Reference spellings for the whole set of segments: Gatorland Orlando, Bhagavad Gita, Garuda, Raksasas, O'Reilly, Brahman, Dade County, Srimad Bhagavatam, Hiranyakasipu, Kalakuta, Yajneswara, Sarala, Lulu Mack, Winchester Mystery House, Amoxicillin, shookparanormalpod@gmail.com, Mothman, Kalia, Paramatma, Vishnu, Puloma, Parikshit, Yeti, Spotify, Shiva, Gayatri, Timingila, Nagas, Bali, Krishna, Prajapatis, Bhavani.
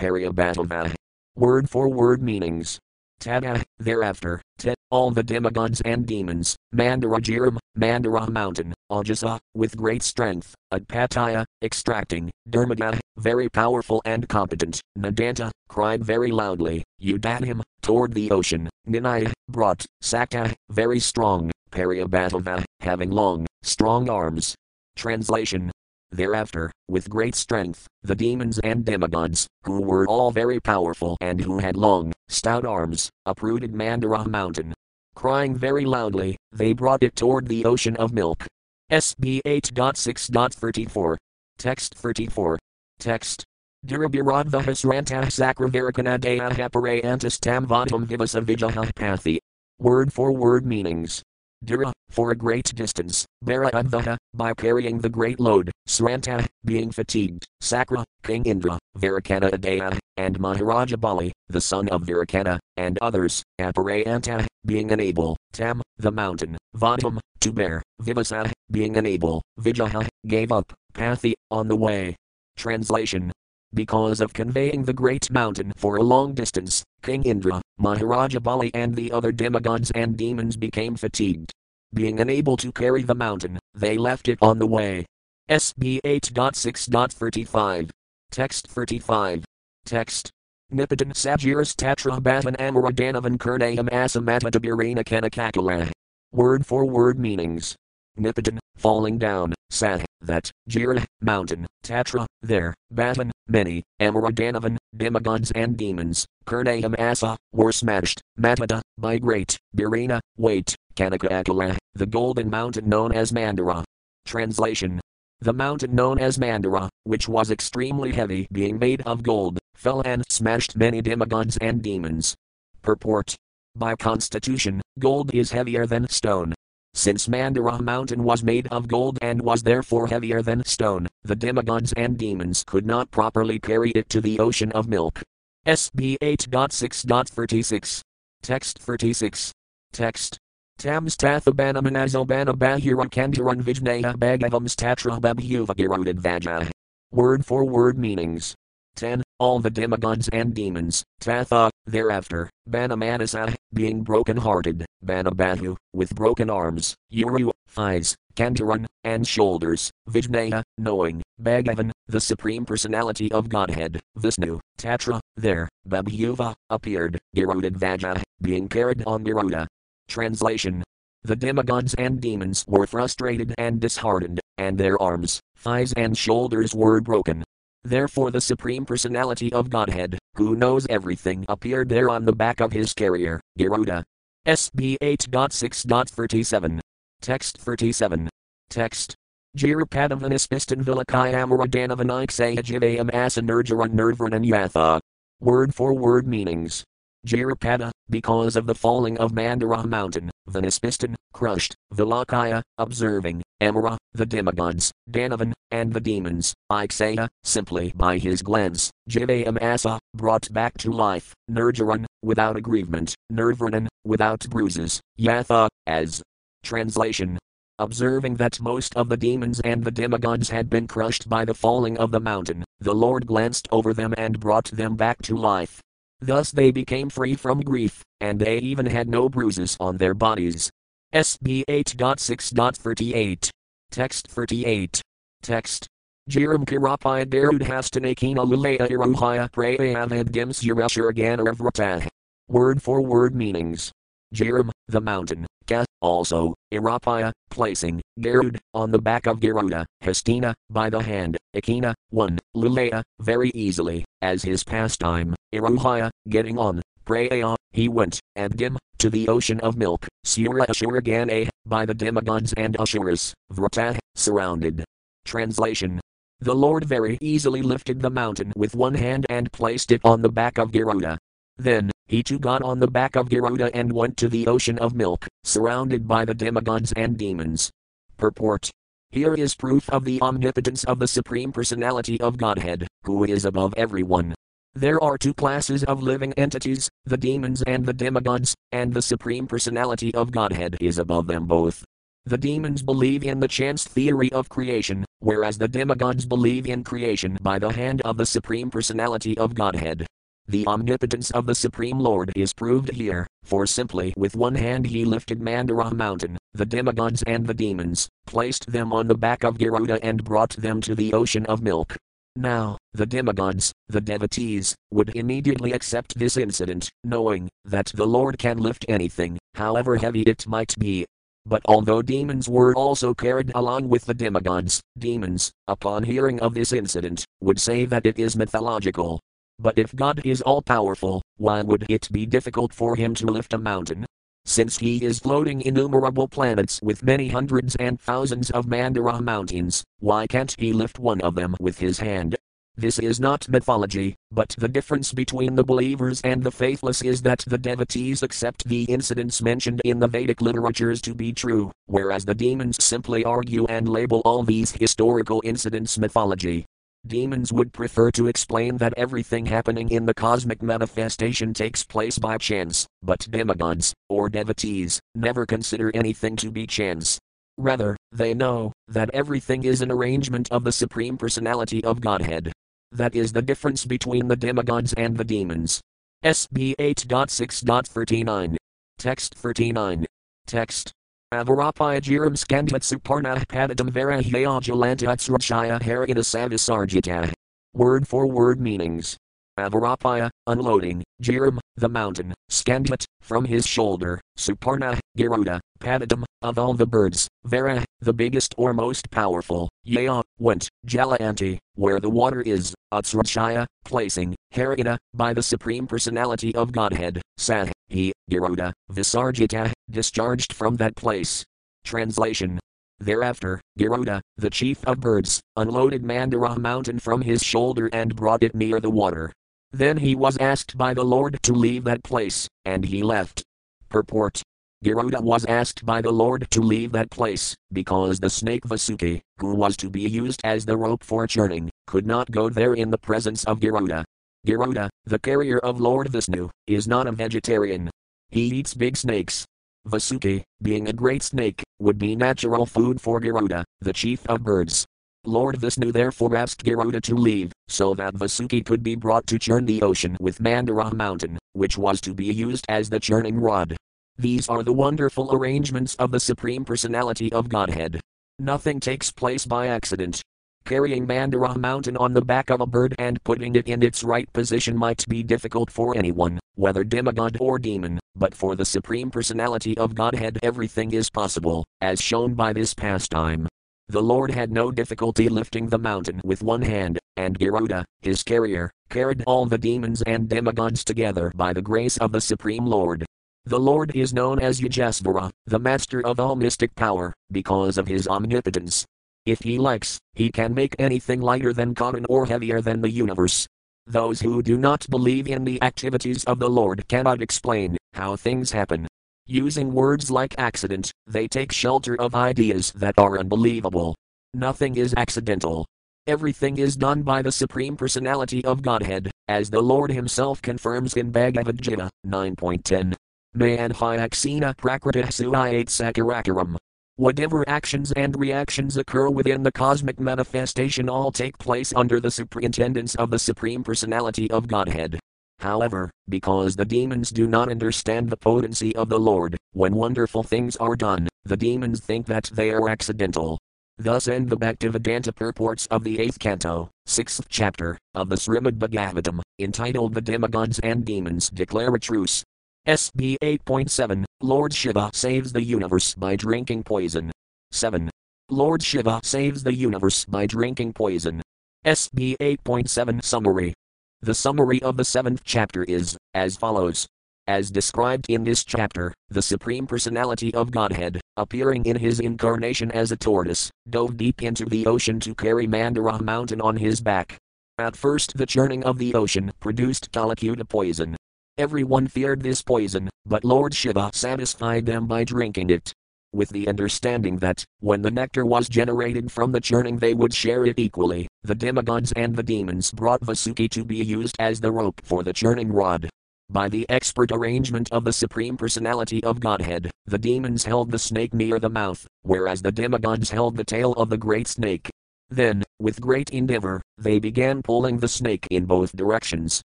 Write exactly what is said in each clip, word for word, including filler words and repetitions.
Paramatma. Word for word meanings. Tada, thereafter, te, all the demigods and demons, Mandara Jiram, Mandara mountain, Ajasa, with great strength, Adpataya, extracting, Dermada, very powerful and competent, Nadanta, cried very loudly, Udanim, toward the ocean, Ninaya, brought, Sakta, very strong, Parabatava, having long, strong arms. Translation. Thereafter, with great strength, the demons and demigods, who were all very powerful and who had long, stout arms, uprooted Mandara mountain. Crying very loudly, they brought it toward the ocean of milk. S B eight point six point thirty-four. Text thirty-four. Text. Durabiradva hasrantah sakravarakanadaya hapareantas tamvatam vivasa vijaha pathi. Word for word meanings. Dura, for a great distance, Bharadvaha, by carrying the great load, Sranta, being fatigued, Sakra, King Indra, Virakana Adaya, and Maharaja Bali, the son of Virakana, and others, Aparayanta, being unable, Tam, the mountain, Vadam, to bear, Vivasa, being unable, Vijaha, gave up, Pathi, on the way. Translation. Because of conveying the great mountain for a long distance, King Indra, Maharaja Bali and the other demigods and demons became fatigued. Being unable to carry the mountain, they left it on the way. S B eight point six point thirty-five. Text thirty-five. Text. Nipitan Sajiris Tatra Bhavan Amaradanavan Kurnayam Asamata Tabirina Kanakakala. Word for word meanings. Nipitan, falling down, Sah, that, Jira, mountain, Tatra, there, Bhavan, many, Amaradanavan, demigods and demons, Kurnayam Asa, were smashed, Matata, by great, Birina, weight, Kanakakala, the golden mountain known as Mandara. Translation. The mountain known as Mandara, which was extremely heavy being made of gold, fell and smashed many demigods and demons. Purport. By constitution, gold is heavier than stone. Since Mandara mountain was made of gold and was therefore heavier than stone, the demigods and demons could not properly carry it to the ocean of milk. S B eight point six point thirty-six. Text thirty-six. Text. Tams tathabana manazobana bahira kandaran vijnaya bhagavams tatra babhuvagirodad vajah. Word for word meanings. ten. All the demigods and demons, Tatha, thereafter, Banamanasa, being broken-hearted, Banabahu, with broken arms, Uru, thighs, Kandaran, and shoulders, Vijnaya, knowing, Bhagavan, the Supreme Personality of Godhead, Vishnu, Tatra, there, Babhuva, appeared, Girodadvaja, being carried on Garuda. Translation. The demigods and demons were frustrated and disheartened, and their arms, thighs and shoulders were broken. Therefore the Supreme Personality of Godhead, who knows everything, appeared there on the back of his carrier, Garuda. S B eight point six point thirty-seven. Text thirty-seven. Text. Jirapadavanaspistan vilakayamaradanavanaiksayajivayam asanurjaran nirvranan yatha. Word for word meanings. Jirapada, because of the falling of Mandara mountain, Vanaspistan, crushed, Vilakaya, observing, Amara, the demigods, Danavan, and the demons, Iksaya, simply by his glance, Jivayam Asa, brought back to life, Nirjaran, without aggrievement, Nirvranan, without bruises, Yatha, as. Translation. Observing that most of the demons and the demigods had been crushed by the falling of the mountain, the Lord glanced over them and brought them back to life. Thus they became free from grief, and they even had no bruises on their bodies. S B eight point six point thirty-eight. Text thirty-eight. Text. Jiram kirapaya darudhastanakina lulaya iruhaya prayavadgims yurashuraganaravrata. Word for word meanings. Jiram, the mountain, Ka, also, Irapaya, placing, Garud, on the back of Garuda, Hastina, by the hand, Akina, one, Lulaya, very easily, as his pastime, Iruhaya, getting on, Praya, he went, and Gim, to the ocean of milk, Sura Ashuragana, by the demigods and Ashuras, Vrata, surrounded. Translation. The Lord very easily lifted the mountain with one hand and placed it on the back of Garuda. Then, he too got on the back of Garuda and went to the ocean of milk, surrounded by the demigods and demons. Purport. Here is proof of the omnipotence of the Supreme Personality of Godhead, who is above everyone. There are two classes of living entities, the demons and the demigods, and the Supreme Personality of Godhead is above them both. The demons believe in the chance theory of creation, whereas the demigods believe in creation by the hand of the Supreme Personality of Godhead. The omnipotence of the Supreme Lord is proved here, for simply with one hand he lifted Mandara mountain, the demigods and the demons, placed them on the back of Garuda and brought them to the ocean of milk. Now, the demigods, the devotees, would immediately accept this incident, knowing that the Lord can lift anything, however heavy it might be. But although demons were also carried along with the demigods, demons, upon hearing of this incident, would say that it is mythological. But if God is all-powerful, why would it be difficult for him to lift a mountain? Since he is floating innumerable planets with many hundreds and thousands of Mandara mountains, why can't he lift one of them with his hand? This is not mythology, but the difference between the believers and the faithless is that the devotees accept the incidents mentioned in the Vedic literatures to be true, whereas the demons simply argue and label all these historical incidents mythology. Demons would prefer to explain that everything happening in the cosmic manifestation takes place by chance, but demigods, or devotees, never consider anything to be chance. Rather, they know that everything is an arrangement of the Supreme Personality of Godhead. That is the difference between the demigods and the demons. S B eight six thirty-nine. Text thirty-nine. Text. Avarapaya jiram skandhat suparnah padatam varahya jalantat srachaya harinasavisarjitah. Word for word meanings. Avarapaya, unloading, jiram, the mountain, skandhat, from his shoulder, suparnah, Garuda, padatam, of all the birds, varah, the biggest or most powerful, yaya, went, jalanti, where the water is, atsrachaya, placing, harina, by the Supreme Personality of Godhead, sah, he, Garuda, visarjitah, discharged from that place. Translation. Thereafter, Garuda, the chief of birds, unloaded Mandara mountain from his shoulder and brought it near the water. Then he was asked by the Lord to leave that place, and he left. Purport. Garuda was asked by the Lord to leave that place, because the snake Vasuki, who was to be used as the rope for churning, could not go there in the presence of Garuda. Garuda, the carrier of Lord Vishnu, is not a vegetarian. He eats big snakes. Vasuki, being a great snake, would be natural food for Garuda, the chief of birds. Lord Vishnu therefore asked Garuda to leave, so that Vasuki could be brought to churn the ocean with Mandara mountain, which was to be used as the churning rod. These are the wonderful arrangements of the Supreme Personality of Godhead. Nothing takes place by accident. Carrying Mandara mountain on the back of a bird and putting it in its right position might be difficult for anyone, whether demigod or demon, but for the Supreme Personality of Godhead everything is possible, as shown by this pastime. The Lord had no difficulty lifting the mountain with one hand, and Garuda, his carrier, carried all the demons and demigods together by the grace of the Supreme Lord. The Lord is known as Yajneswara, the master of all mystic power, because of his omnipotence. If he likes, he can make anything lighter than cotton or heavier than the universe. Those who do not believe in the activities of the Lord cannot explain how things happen. Using words like accident, they take shelter of ideas that are unbelievable. Nothing is accidental. Everything is done by the Supreme Personality of Godhead, as the Lord himself confirms in Bhagavad Gita, nine ten. Mayanhyaksena prakritah suayat sakarakaram. Whatever actions and reactions occur within the cosmic manifestation all take place under the superintendence of the Supreme Personality of Godhead. However, because the demons do not understand the potency of the Lord, when wonderful things are done, the demons think that they are accidental. Thus end the Bhaktivedanta purports of the eighth canto, sixth chapter, of the Srimad Bhagavatam, entitled The Demigods and Demons Declare a Truce. S B eight point seven, Lord Shiva saves the universe by drinking poison. seven. Lord Shiva saves the universe by drinking poison. S B eight point seven Summary. The summary of the seventh chapter is as follows. As described in this chapter, the Supreme Personality of Godhead, appearing in his incarnation as a tortoise, dove deep into the ocean to carry Mandara mountain on his back. At first the churning of the ocean produced Kalakuta poison. Everyone feared this poison, but Lord Shiva satisfied them by drinking it. With the understanding that, when the nectar was generated from the churning they would share it equally, the demigods and the demons brought Vasuki to be used as the rope for the churning rod. By the expert arrangement of the Supreme Personality of Godhead, the demons held the snake near the mouth, whereas the demigods held the tail of the great snake. Then, with great endeavor, they began pulling the snake in both directions.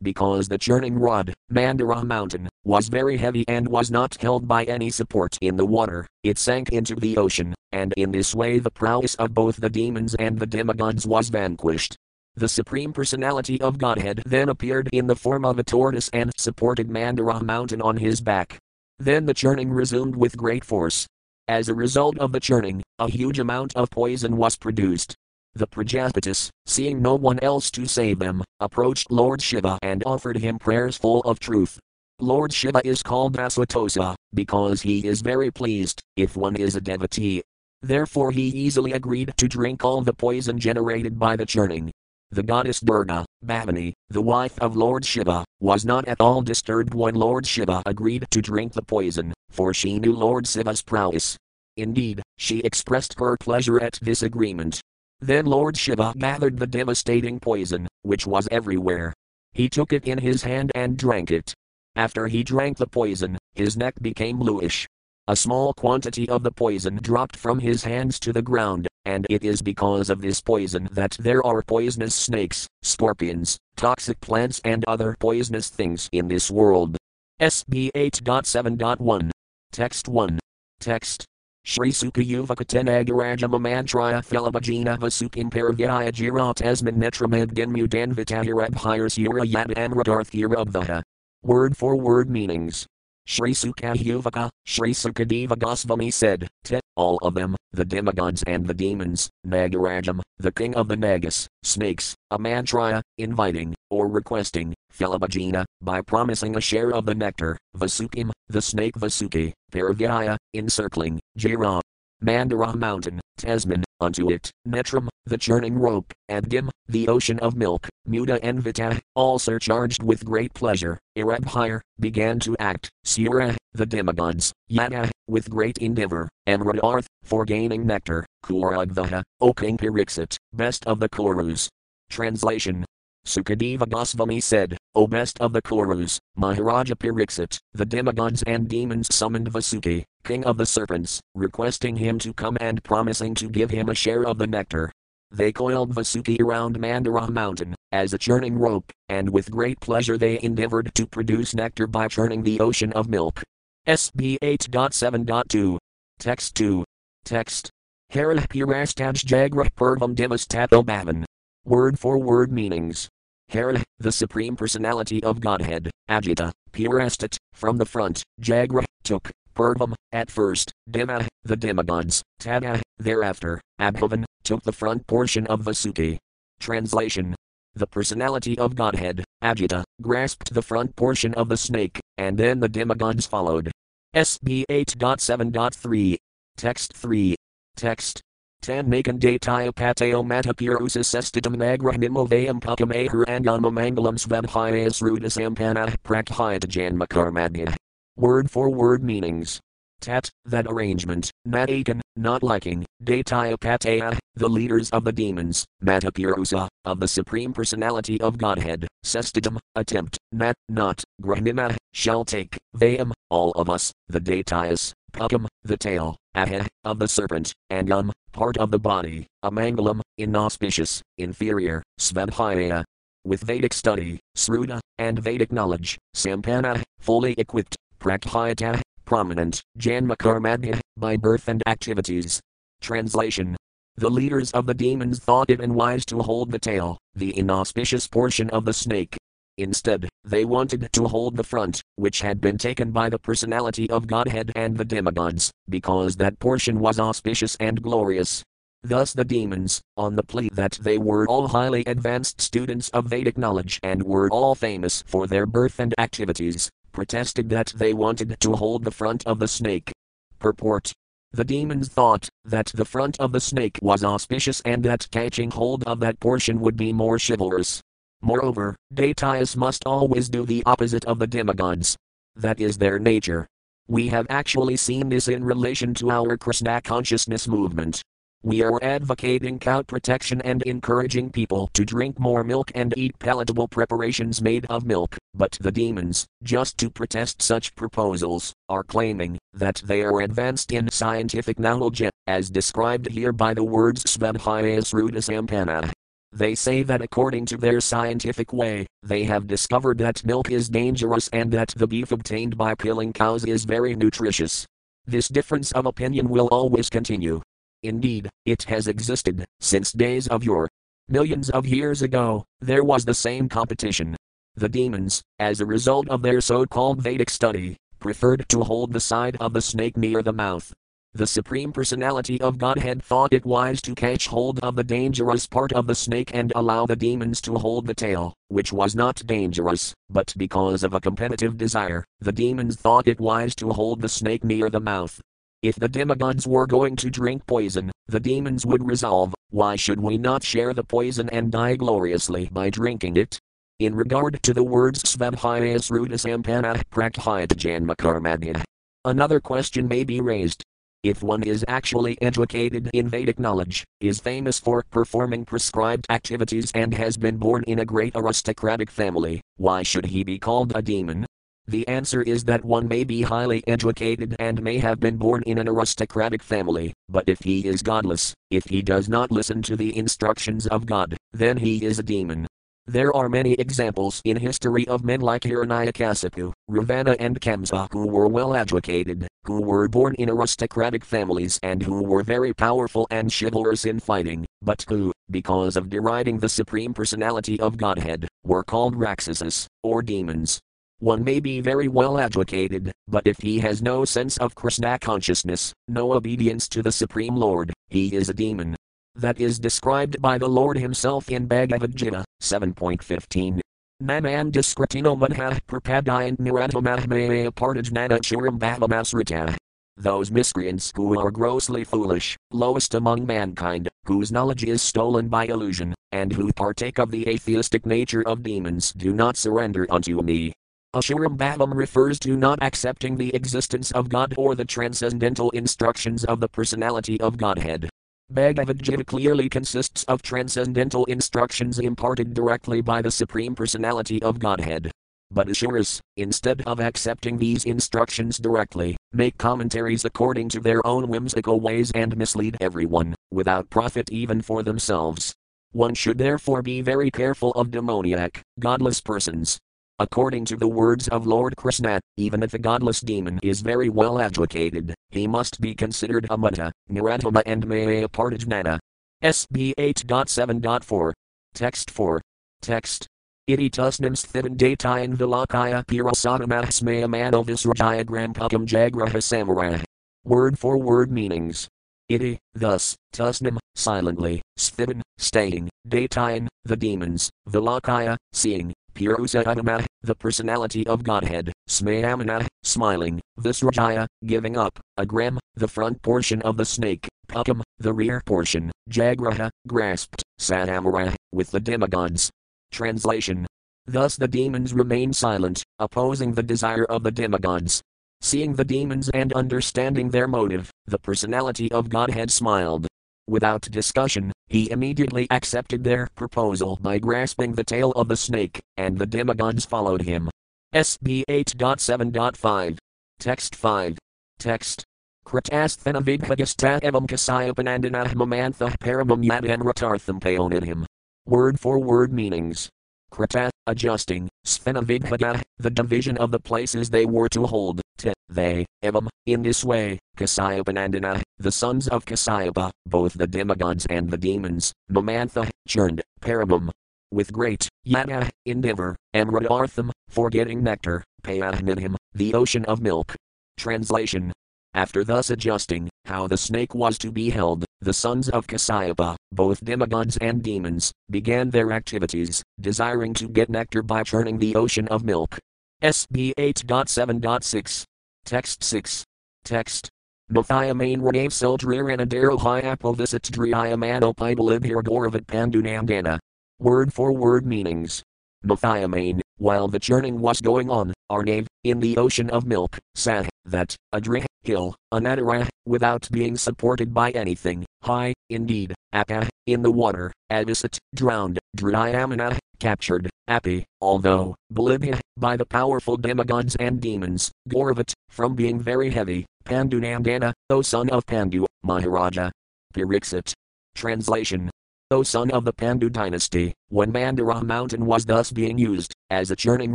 Because the churning rod, Mandara mountain, was very heavy and was not held by any support in the water, it sank into the ocean, and in this way the prowess of both the demons and the demigods was vanquished. The Supreme Personality of Godhead then appeared in the form of a tortoise and supported Mandara mountain on his back. Then the churning resumed with great force. As a result of the churning, a huge amount of poison was produced. The Prajapatis, seeing no one else to save them, approached Lord Shiva and offered him prayers full of truth. Lord Shiva is called Asvatosa, because he is very pleased, if one is a devotee. Therefore he easily agreed to drink all the poison generated by the churning. The goddess Durga, Bhavani, the wife of Lord Shiva, was not at all disturbed when Lord Shiva agreed to drink the poison, for she knew Lord Shiva's prowess. Indeed, she expressed her pleasure at this agreement. Then Lord Shiva gathered the devastating poison, which was everywhere. He took it in his hand and drank it. After he drank the poison, his neck became bluish. A small quantity of the poison dropped from his hands to the ground, and it is because of this poison that there are poisonous snakes, scorpions, toxic plants and other poisonous things in this world. S B eight point seven point one. Text one. Text. Shri Sukha Yuvaka Tenagarajama Mantraya Felabhajina Vasukim Paragaya Jira Tasman Netramadgan Mudan Vitahirabhiras Yura Yad Amradarthirabvaha. Word for word meanings. Shri Sukha Yuvaka, Shri Sukadeva Gosvami said, Te, all of them, the demigods and the demons, Nagarajam, the king of the Nagas, snakes, a mantraya, inviting, or requesting, Felabhajina, by promising a share of the nectar, Vasukim, the snake Vasuki, Paragaya, encircling, Jira, Mandara mountain, Tasman, unto it, Netram, the churning rope, and Dim, the ocean of milk, Muda and Vita, all surcharged with great pleasure, Irabhir, began to act, Sura, the demigods, Yada, with great endeavor, Amradarth, for gaining nectar, Kuragvaha, O King Parikshit, best of the Kurus. Translation. Sukadeva Gosvami said, O best of the Kurus, Maharaja Parikshit, the demigods and demons summoned Vasuki, king of the serpents, requesting him to come and promising to give him a share of the nectar. They coiled Vasuki around Mandara mountain, as a churning rope, and with great pleasure they endeavored to produce nectar by churning the ocean of milk. S B eight point seven point two. Text two. Text. Harah Pirastaj Jagrah Purvam Devastato Bhavan. Word for word meanings. Harah, the Supreme Personality of Godhead, Ajita, Pirastat, from the front, Jagrah, took, Purvam, at first, Dema, the demigods, Tada, thereafter, Abhavan, took the front portion of Vasuki. Translation. The Personality of Godhead, Ajita, grasped the front portion of the snake, and then the demigods followed. S B eight point seven point three. Text three. Text. Tan Makan Dataya Pateo Matapirusa Sestitam Nagra Nimovayam Pakamehur Angama Mangalam Svabhyas Rudas Ampana Prakhyata Janmakarmadya. Word for word meanings. Tat, that arrangement, Natakan, not liking, Dataya Pataya, the leaders of the demons, Matapirusa, of the Supreme Personality of Godhead, Sestitam, attempt, Nat, not, Grahnima, shall take, Vayam, all of us, the Datayas, Pakam, the tail, Aha, of the serpent, Angam, part of the body, Amangalam, inauspicious, inferior, Svabhyaya. With Vedic study, Sruta, and Vedic knowledge, Sampana, fully equipped, Prakhyata, prominent, Janmakarmadya, by birth and activities. Translation. The leaders of the demons thought it unwise to hold the tail, the inauspicious portion of the snake. Instead, they wanted to hold the front, which had been taken by the Personality of Godhead and the demigods, because that portion was auspicious and glorious. Thus the demons, on the plea that they were all highly advanced students of Vedic knowledge and were all famous for their birth and activities, protested that they wanted to hold the front of the snake. Purport. The demons thought that the front of the snake was auspicious and that catching hold of that portion would be more chivalrous. Moreover, Datayas must always do the opposite of the demigods. That is their nature. We have actually seen this in relation to our Krishna consciousness movement. We are advocating cow protection and encouraging people to drink more milk and eat palatable preparations made of milk, but the demons, just to protest such proposals, are claiming that they are advanced in scientific knowledge as described here by the words Svabhaya. They say that according to their scientific way, they have discovered that milk is dangerous and that the beef obtained by killing cows is very nutritious. This difference of opinion will always continue. Indeed, it has existed since days of yore. Millions of years ago, there was the same competition. The demons, as a result of their so-called Vedic study, preferred to hold the side of the snake near the mouth. The Supreme Personality of Godhead thought it wise to catch hold of the dangerous part of the snake and allow the demons to hold the tail, which was not dangerous, but because of a competitive desire, the demons thought it wise to hold the snake near the mouth. If the demigods were going to drink poison, the demons would resolve, why should we not share the poison and die gloriously by drinking it? In regard to the words Svabhaya Srudasampana Prakhayat Janmakarmadya, another question may be raised. If one is actually educated in Vedic knowledge, is famous for performing prescribed activities and has been born in a great aristocratic family, why should he be called a demon? The answer is that one may be highly educated and may have been born in an aristocratic family, but if he is godless, if he does not listen to the instructions of God, then he is a demon. There are many examples in history of men like Hiranyakasipu, Ravana and Kamsa who were well educated, who were born in aristocratic families and who were very powerful and chivalrous in fighting, but who, because of deriding the Supreme Personality of Godhead, were called Raksasas, or demons. One may be very well educated, but if he has no sense of Krishna consciousness, no obedience to the Supreme Lord, he is a demon. That is described by the Lord himself in Bhagavad Gita, seven fifteen. Naman diskritino manha prapadayant niradhamahmaya partijnana churam bhavamasrita. Those miscreants who are grossly foolish, lowest among mankind, whose knowledge is stolen by illusion, and who partake of the atheistic nature of demons do not surrender unto me. Ashuram Bhavam refers to not accepting the existence of God or the transcendental instructions of the personality of Godhead. Bhagavad Gita clearly consists of transcendental instructions imparted directly by the Supreme Personality of Godhead. But Ashuras, instead of accepting these instructions directly, make commentaries according to their own whimsical ways and mislead everyone, without profit even for themselves. One should therefore be very careful of demoniac, godless persons. According to the words of Lord Krishna, even if a godless demon is very well educated, he must be considered a mata, niradhama and maya partijnana. S B eight point seven point four. Text four. Text. Iti tusnim sthitan datayan vilakaya pirasadamahsmaya mano visrajaya grampakam jagraha samaraya. Word for word meanings. Iti, thus, tusnim, silently, sthitan, staying, datayan, the demons, vilakaya, seeing. Purusa Adama, the personality of Godhead, Smyamana, smiling, Visrajaya, giving up, Agram, the front portion of the snake, Pakam, the rear portion, Jagraha, grasped, Sadamara, with the demigods. Translation. Thus the demons remain silent, opposing the desire of the demigods. Seeing the demons and understanding their motive, the personality of Godhead smiled. Without discussion, he immediately accepted their proposal by grasping the tail of the snake, and the demigods followed him. S B eight point seven point five. Text five. Text. Kritasthana vidhagastha evam kasayapanandana mamantha paramam yadan ratartham payonidhim. Word for word meanings. Krita, adjusting, sthana vidhaga, the division of the places they were to hold. T, they, evam, in this way, Kasyapanandana, the sons of Kashyapa, both the demigods and the demons, mamantha, churned, paramam, with great, yada, endeavor, amratartham, forgetting nectar, payahnidhim, the ocean of milk. Translation. After thus adjusting, how the snake was to be held, the sons of Kashyapa, both demigods and demons, began their activities, desiring to get nectar by churning the ocean of milk. S B eight point seven point six. Text six. Text. Mathiamain Rave Seldriranadero Hyapovisit Driamano Pibalibhiragorovat Pandunamdana. Word for word meanings. Mathiamain, while the churning was going on, Arnave, in the ocean of milk, sah, that, adrih, hill, anadara, without being supported by anything, high, indeed, appa, in the water, avisat, drowned, driamana, captured, api, although, balibhya, by the powerful demigods and demons, gorvat, from being very heavy, Pandunandana, O son of Pandu, Maharaja. Parikshit. Translation. O son of the Pandu dynasty, when Mandara mountain was thus being used as a churning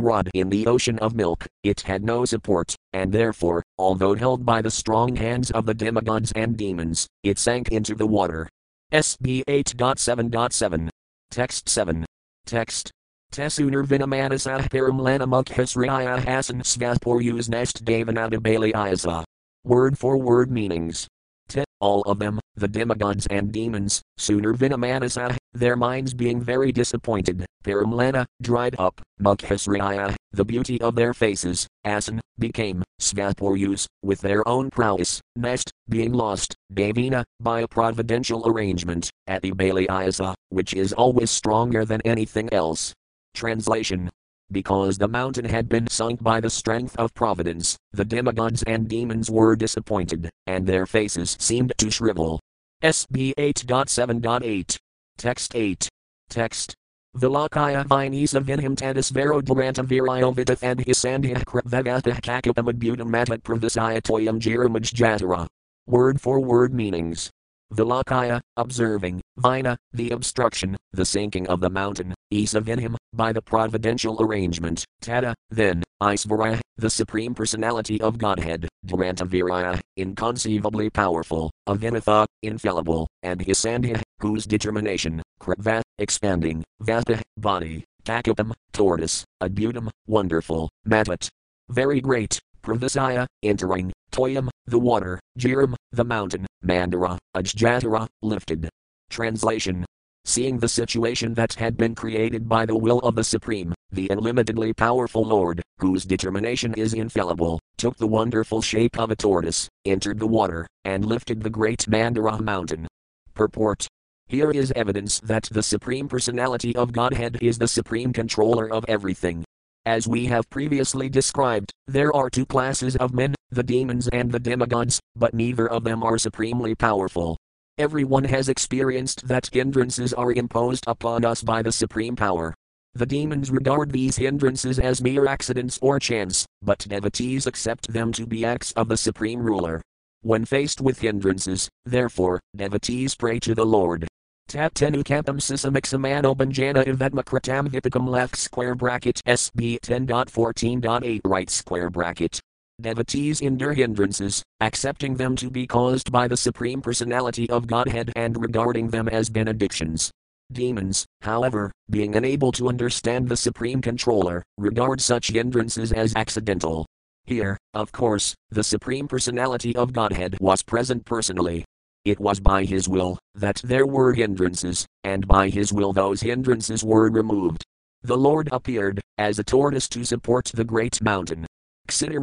rod in the ocean of milk, it had no support, and therefore, although held by the strong hands of the demigods and demons, it sank into the water. S B eight seven seven. Text seven. Text. Tessuner vinamanasah param lanamukhasriya hasan svasporyus nest devanadabaliyasa. Word for word meanings. Te, all of them, the demigods and demons, sooner vinamanasa, their minds being very disappointed, paramlana, dried up, mukhasriya, the beauty of their faces, asan, became, svaporyus, with their own prowess, nest, being lost, devina, by a providential arrangement, at the baliyasa, which is always stronger than anything else. Translation. Because the mountain had been sunk by the strength of providence, the demigods and demons were disappointed, and their faces seemed to shrivel. S B eight seven eight. Text eight. Text. Vilakaya vinisa vinham tanis vero duranta virio vitith and hisandih krevegathih kakapam adbutam matat pravisaya toyam jiramaj jatara. Word for word meanings. Vilakaya, observing, vina, the obstruction, the sinking of the mountain, isa vinham, by the providential arrangement, tata, then, Isvara, the supreme personality of Godhead, Durantaviriya, inconceivably powerful, Avinatha, infallible, and Hisandha, whose determination, Krava, expanding, Vatha, body, Kakapam, tortoise, Adbutam, wonderful, Matat, very great, Pravisaya, entering, Toyam, the water, Jiram, the mountain, Mandara, Ajjatara, lifted. Translation. Seeing the situation that had been created by the will of the Supreme, the unlimitedly powerful Lord, whose determination is infallible, took the wonderful shape of a tortoise, entered the water, and lifted the great Mandara mountain. Purport. Here is evidence that the Supreme Personality of Godhead is the Supreme Controller of everything. As we have previously described, there are two classes of men, the demons and the demigods, but neither of them are supremely powerful. Everyone has experienced that hindrances are imposed upon us by the supreme power. The demons regard these hindrances as mere accidents or chance, but devotees accept them to be acts of the supreme ruler. When faced with hindrances, therefore, devotees pray to the Lord. Taptenu kapam sisamiksamano banjana ivetmakratam vipikam left square bracket S B ten fourteen eight right square bracket. Devotees endure hindrances, accepting them to be caused by the Supreme Personality of Godhead and regarding them as benedictions. Demons, however, being unable to understand the Supreme Controller, regard such hindrances as accidental. Here, of course, the Supreme Personality of Godhead was present personally. It was by His will that there were hindrances, and by His will those hindrances were removed. The Lord appeared as a tortoise to support the great mountain. The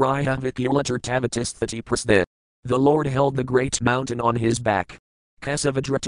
Lord held the great mountain on his back. Dangers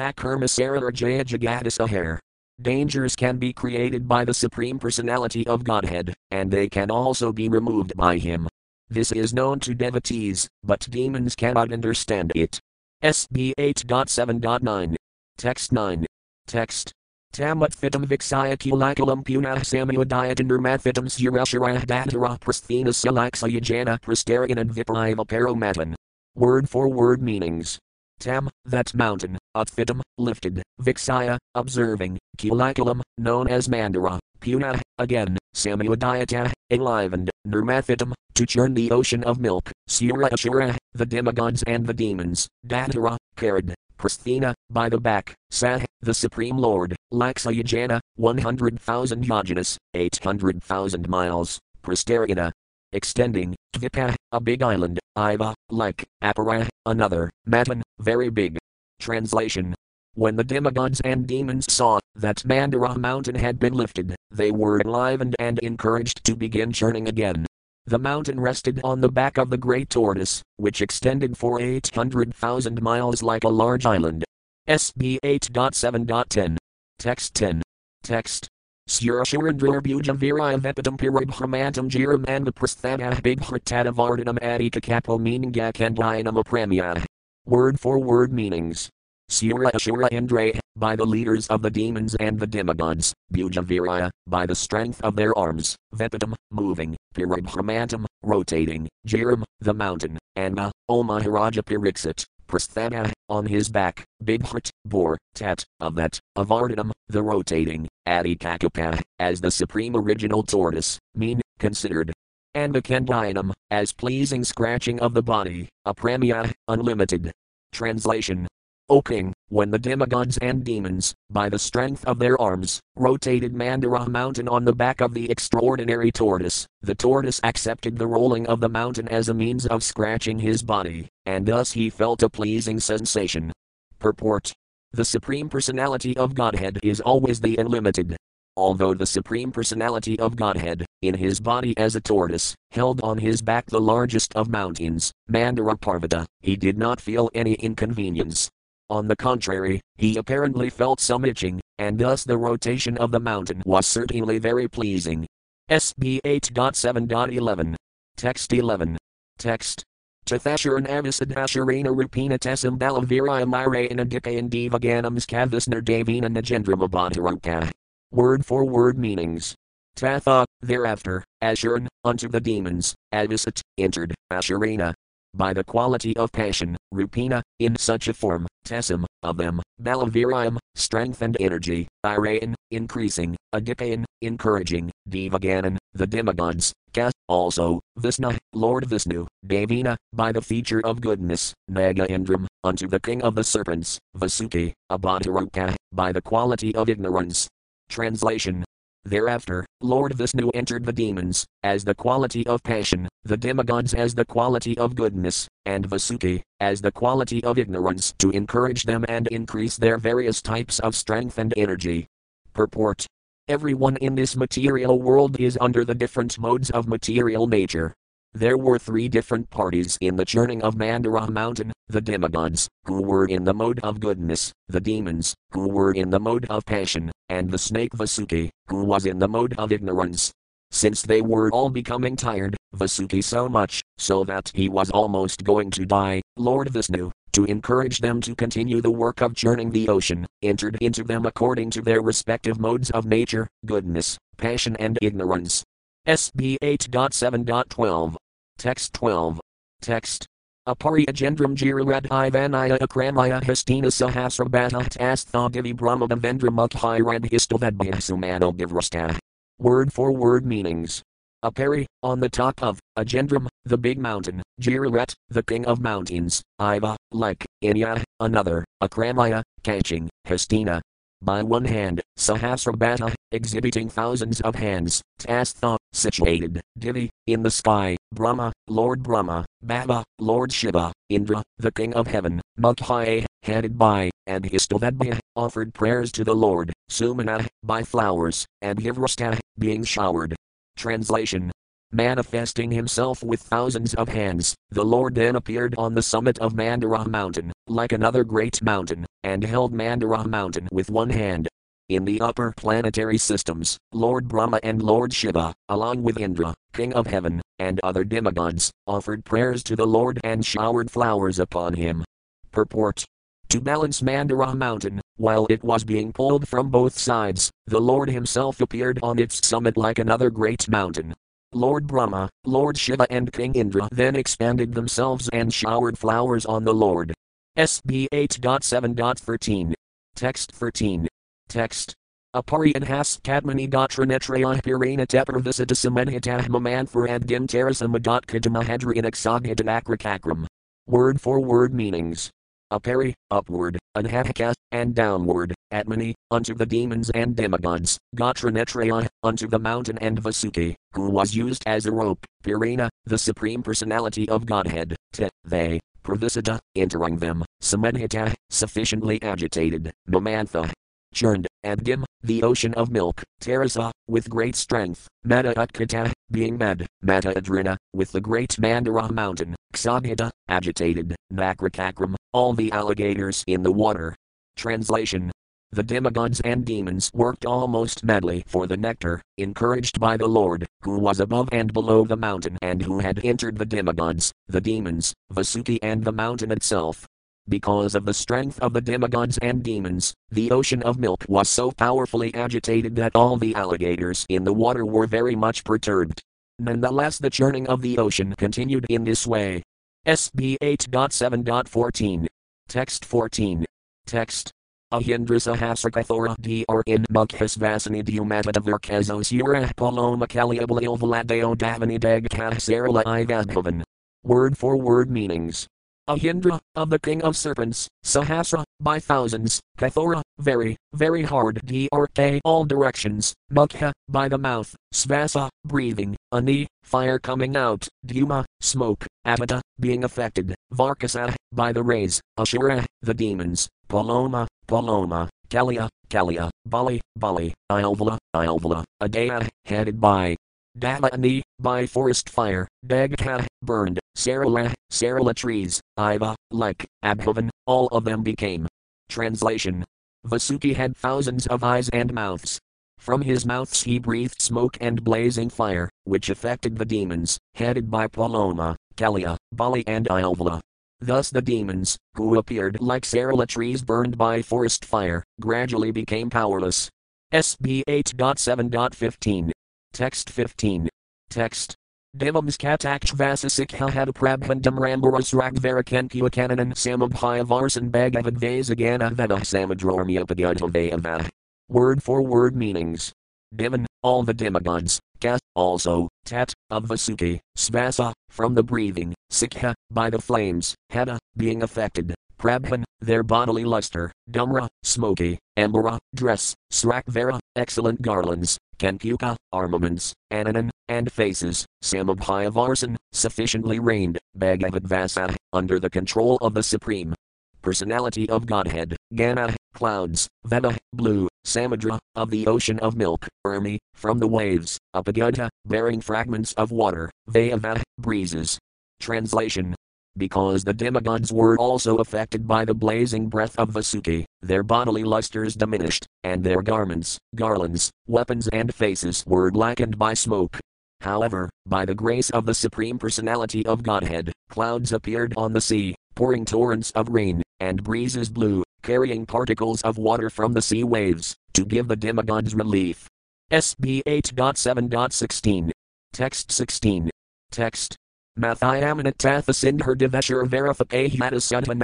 can be created by the Supreme Personality of Godhead, and they can also be removed by Him. This is known to devotees, but demons cannot understand it. S B eight seven nine. Text nine. Text. Tamathitam viksaya kulakalam punah samuadayatan nirmathitam sirashirah datara prasthina silaksayajana prastarinan vipraiva paromatan. Word for word meanings. Tam, that mountain, athitam, lifted, viksaya, observing, kulakalam, known as Mandara, punah, again, samuadayata, enlivened, nirmathitam, to churn the ocean of milk, sirashirah, the demigods and the demons, datara, carried. Prasthina, by the back, Sah, the Supreme Lord, Laksayajana, one hundred thousand yajanas, eight hundred thousand miles, Prastarina. Extending, Tvipah, a big island, Iva, like, Aparah, another, Matan, very big. Translation. When the demigods and demons saw that Mandara mountain had been lifted, they were enlivened and encouraged to begin churning again. The mountain rested on the back of the great tortoise, which extended for eight hundred thousand miles like a large island. S B eight seven ten. Text ten. Text. Surashirandrirbhuja virayavapitam pirabhramantam jiram and the prasthanah bibhratatavardanam adikakapo meaningakandayanam apramya. Word for word meanings. Surashira Indra, by the leaders of the demons and the demigods, Bhujaviraya, by the strength of their arms, Vepitam, moving, Pirabhramantam, rotating, Jiram, the mountain, and O Maharaja Pariksit, Prasthana, on his back, Bidhat, bore, Tat, of that, Avardanam, the rotating, Adikakapa, as the supreme original tortoise, mean, considered. And the Kandayanam, as pleasing scratching of the body, Apramya, unlimited. Translation. O King, when the demigods and demons, by the strength of their arms, rotated Mandara mountain on the back of the extraordinary tortoise, the tortoise accepted the rolling of the mountain as a means of scratching his body, and thus he felt a pleasing sensation. Purport. The Supreme Personality of Godhead is always the unlimited. Although the Supreme Personality of Godhead, in his body as a tortoise, held on his back the largest of mountains, Mandara Parvata, he did not feel any inconvenience. On the contrary, he apparently felt some itching, and thus the rotation of the mountain was certainly very pleasing. S B eight seven eleven. Text eleven. Text. Tathasharan avisadasharena rupina tesam balavira amirayana dikayan divaganams kavasner davina najendramabhataruka. Word for word meanings. Tatha, thereafter, Ashuran, unto the demons, Avisat, entered, Asharena. By the quality of passion, Rupina, in such a form, Tessim, of them, Balaviriam, strength and energy, Irayan, increasing, Adikayan, encouraging, Devaganan, the demigods, Ka, also, Vishnu, Lord Vishnu, Devina, by the feature of goodness, Naga Indram, unto the king of the serpents, Vasuki, Abhataruka, by the quality of ignorance. Translation. Thereafter, Lord Vishnu entered the demons, as the quality of passion, the demigods as the quality of goodness, and Vasuki, as the quality of ignorance to encourage them and increase their various types of strength and energy. Purport. Everyone in this material world is under the different modes of material nature. There were three different parties in the churning of Mandara mountain, the demigods, who were in the mode of goodness, the demons, who were in the mode of passion, and the snake Vasuki, who was in the mode of ignorance. Since they were all becoming tired, Vasuki so much, so that he was almost going to die, Lord Vishnu, to encourage them to continue the work of churning the ocean, entered into them according to their respective modes of nature, goodness, passion and ignorance. S B eight seven twelve. Text twelve. Text. Apariyagendram Jirarad Ivanaya Akramaya Hastina Sahasrabahat Astha Divi Brahma Vendramukhairad Histavadbhyasumano Givrastah. Word for word meanings. Apari, on the top of, Agendram, the big mountain, Jirarat, the king of mountains, Iva, like, Inya, another, Akramaya, catching, Hastina. By one hand, Sahasrabata, exhibiting thousands of hands, Tastha, situated, Divi, in the sky, Brahma, Lord Brahma, Baba, Lord Shiva, Indra, the King of Heaven, Mukhaya, headed by, and Histavadbhya, offered prayers to the Lord, Sumana, by flowers, and Hivrastha, being showered. Translation. Manifesting himself with thousands of hands, the Lord then appeared on the summit of Mandara mountain, like another great mountain, and held Mandara mountain with one hand. In the upper planetary systems, Lord Brahma and Lord Shiva, along with Indra, King of Heaven, and other demigods, offered prayers to the Lord and showered flowers upon him. Purport. To balance Mandara mountain, while it was being pulled from both sides, the Lord himself appeared on its summit like another great mountain. Lord Brahma, Lord Shiva and King Indra then expanded themselves and showered flowers on the Lord. S B eight seven thirteen. Text thirteen. Text. Apariyan has katmani datranetraya pirana tepravisata semenhitah mamantharadim terasamadotkadamahadrianaksagatan akrakakram. Word for word meanings. Apari, upward, anhaka, and downward, atmani, unto the demons and demigods, Gatranetraya, unto the mountain and Vasuki, who was used as a rope, Pirina, the Supreme Personality of Godhead, te, they, Pravisita, entering them, Semenhita, sufficiently agitated, Mamantha, churned, and Dim, the ocean of milk, Terasa, with great strength, Mata Utkata, being mad, Mata Adrina, with the great Mandara mountain, Ksagata, agitated, Nakrakakram, all the alligators in the water. Translation. The demigods and demons worked almost madly for the nectar, encouraged by the Lord, who was above and below the mountain and who had entered the demigods, the demons, Vasuki and the mountain itself. Because of the strength of the demigods and demons, the ocean of milk was so powerfully agitated that all the alligators in the water were very much perturbed. Nonetheless, the churning of the ocean continued in this way. S B eight seven fourteen. Text fourteen. Text. Ahindra sahasrakathora dr in mukhis vasani diumatatavirkazos urah paloma kaliablil vladeo davani dagkah sarala ivadhavan. Word for word meanings. Ahindra, of the king of serpents, Sahasra, by thousands, Kathora, very, very hard drt all directions, Mukha, by the mouth, Svasa, breathing, Ani, fire coming out, Duma, smoke, Avata, being affected, Varkasa, by the rays, Ashura, the demons, Puloma, Puloma, Kalia, Kalia, Bali, Bali, Ilvala, Ilvala, Adaya, headed by. Dalani, by forest fire, Dagka, burned, Sarala, Sarala trees, Iva, like, Abhavan, all of them became. Translation. Vasuki had thousands of eyes and mouths. From his mouths he breathed smoke and blazing fire, which affected the demons, headed by Puloma, Kalia, Bali and Ilvala. Thus the demons, who appeared like Sarala trees burned by forest fire, gradually became powerless. S B eight seven fifteen. Text fifteen. Text. Devams kataksh vasisikha had prabhandam rambaras ragvarakenkiwa kananan samabhaya varsan bhagavad vasagana veda samadrormyapadhyatavayavah. Word for word meanings. Devan, all the demigods, ka, also, tat, of Vasuki, svasa, from the breathing, sikha, by the flames, hada, being affected, prabhan, their bodily luster, dumra, smoky, ambara, dress, srakvara, excellent garlands. Kankuka, armaments, Ananan, and faces, Samabhaya Varsan, sufficiently reigned, Bhagavad Vasa, under the control of the Supreme Personality of Godhead, Gana, clouds, Veda, blue, Samadra, of the ocean of milk, Ermi, from the waves, Apagadha, bearing fragments of water, Vayava, breezes. Translation. Because the demigods were also affected by the blazing breath of Vasuki, their bodily lusters diminished, and their garments, garlands, weapons and faces were blackened by smoke. However, by the grace of the Supreme Personality of Godhead, clouds appeared on the sea, pouring torrents of rain, and breezes blew, carrying particles of water from the sea waves, to give the demigods relief. S B eight seven sixteen. Text sixteen. Text. Mathayamana tathasindhar deveshar verifapahyatasudva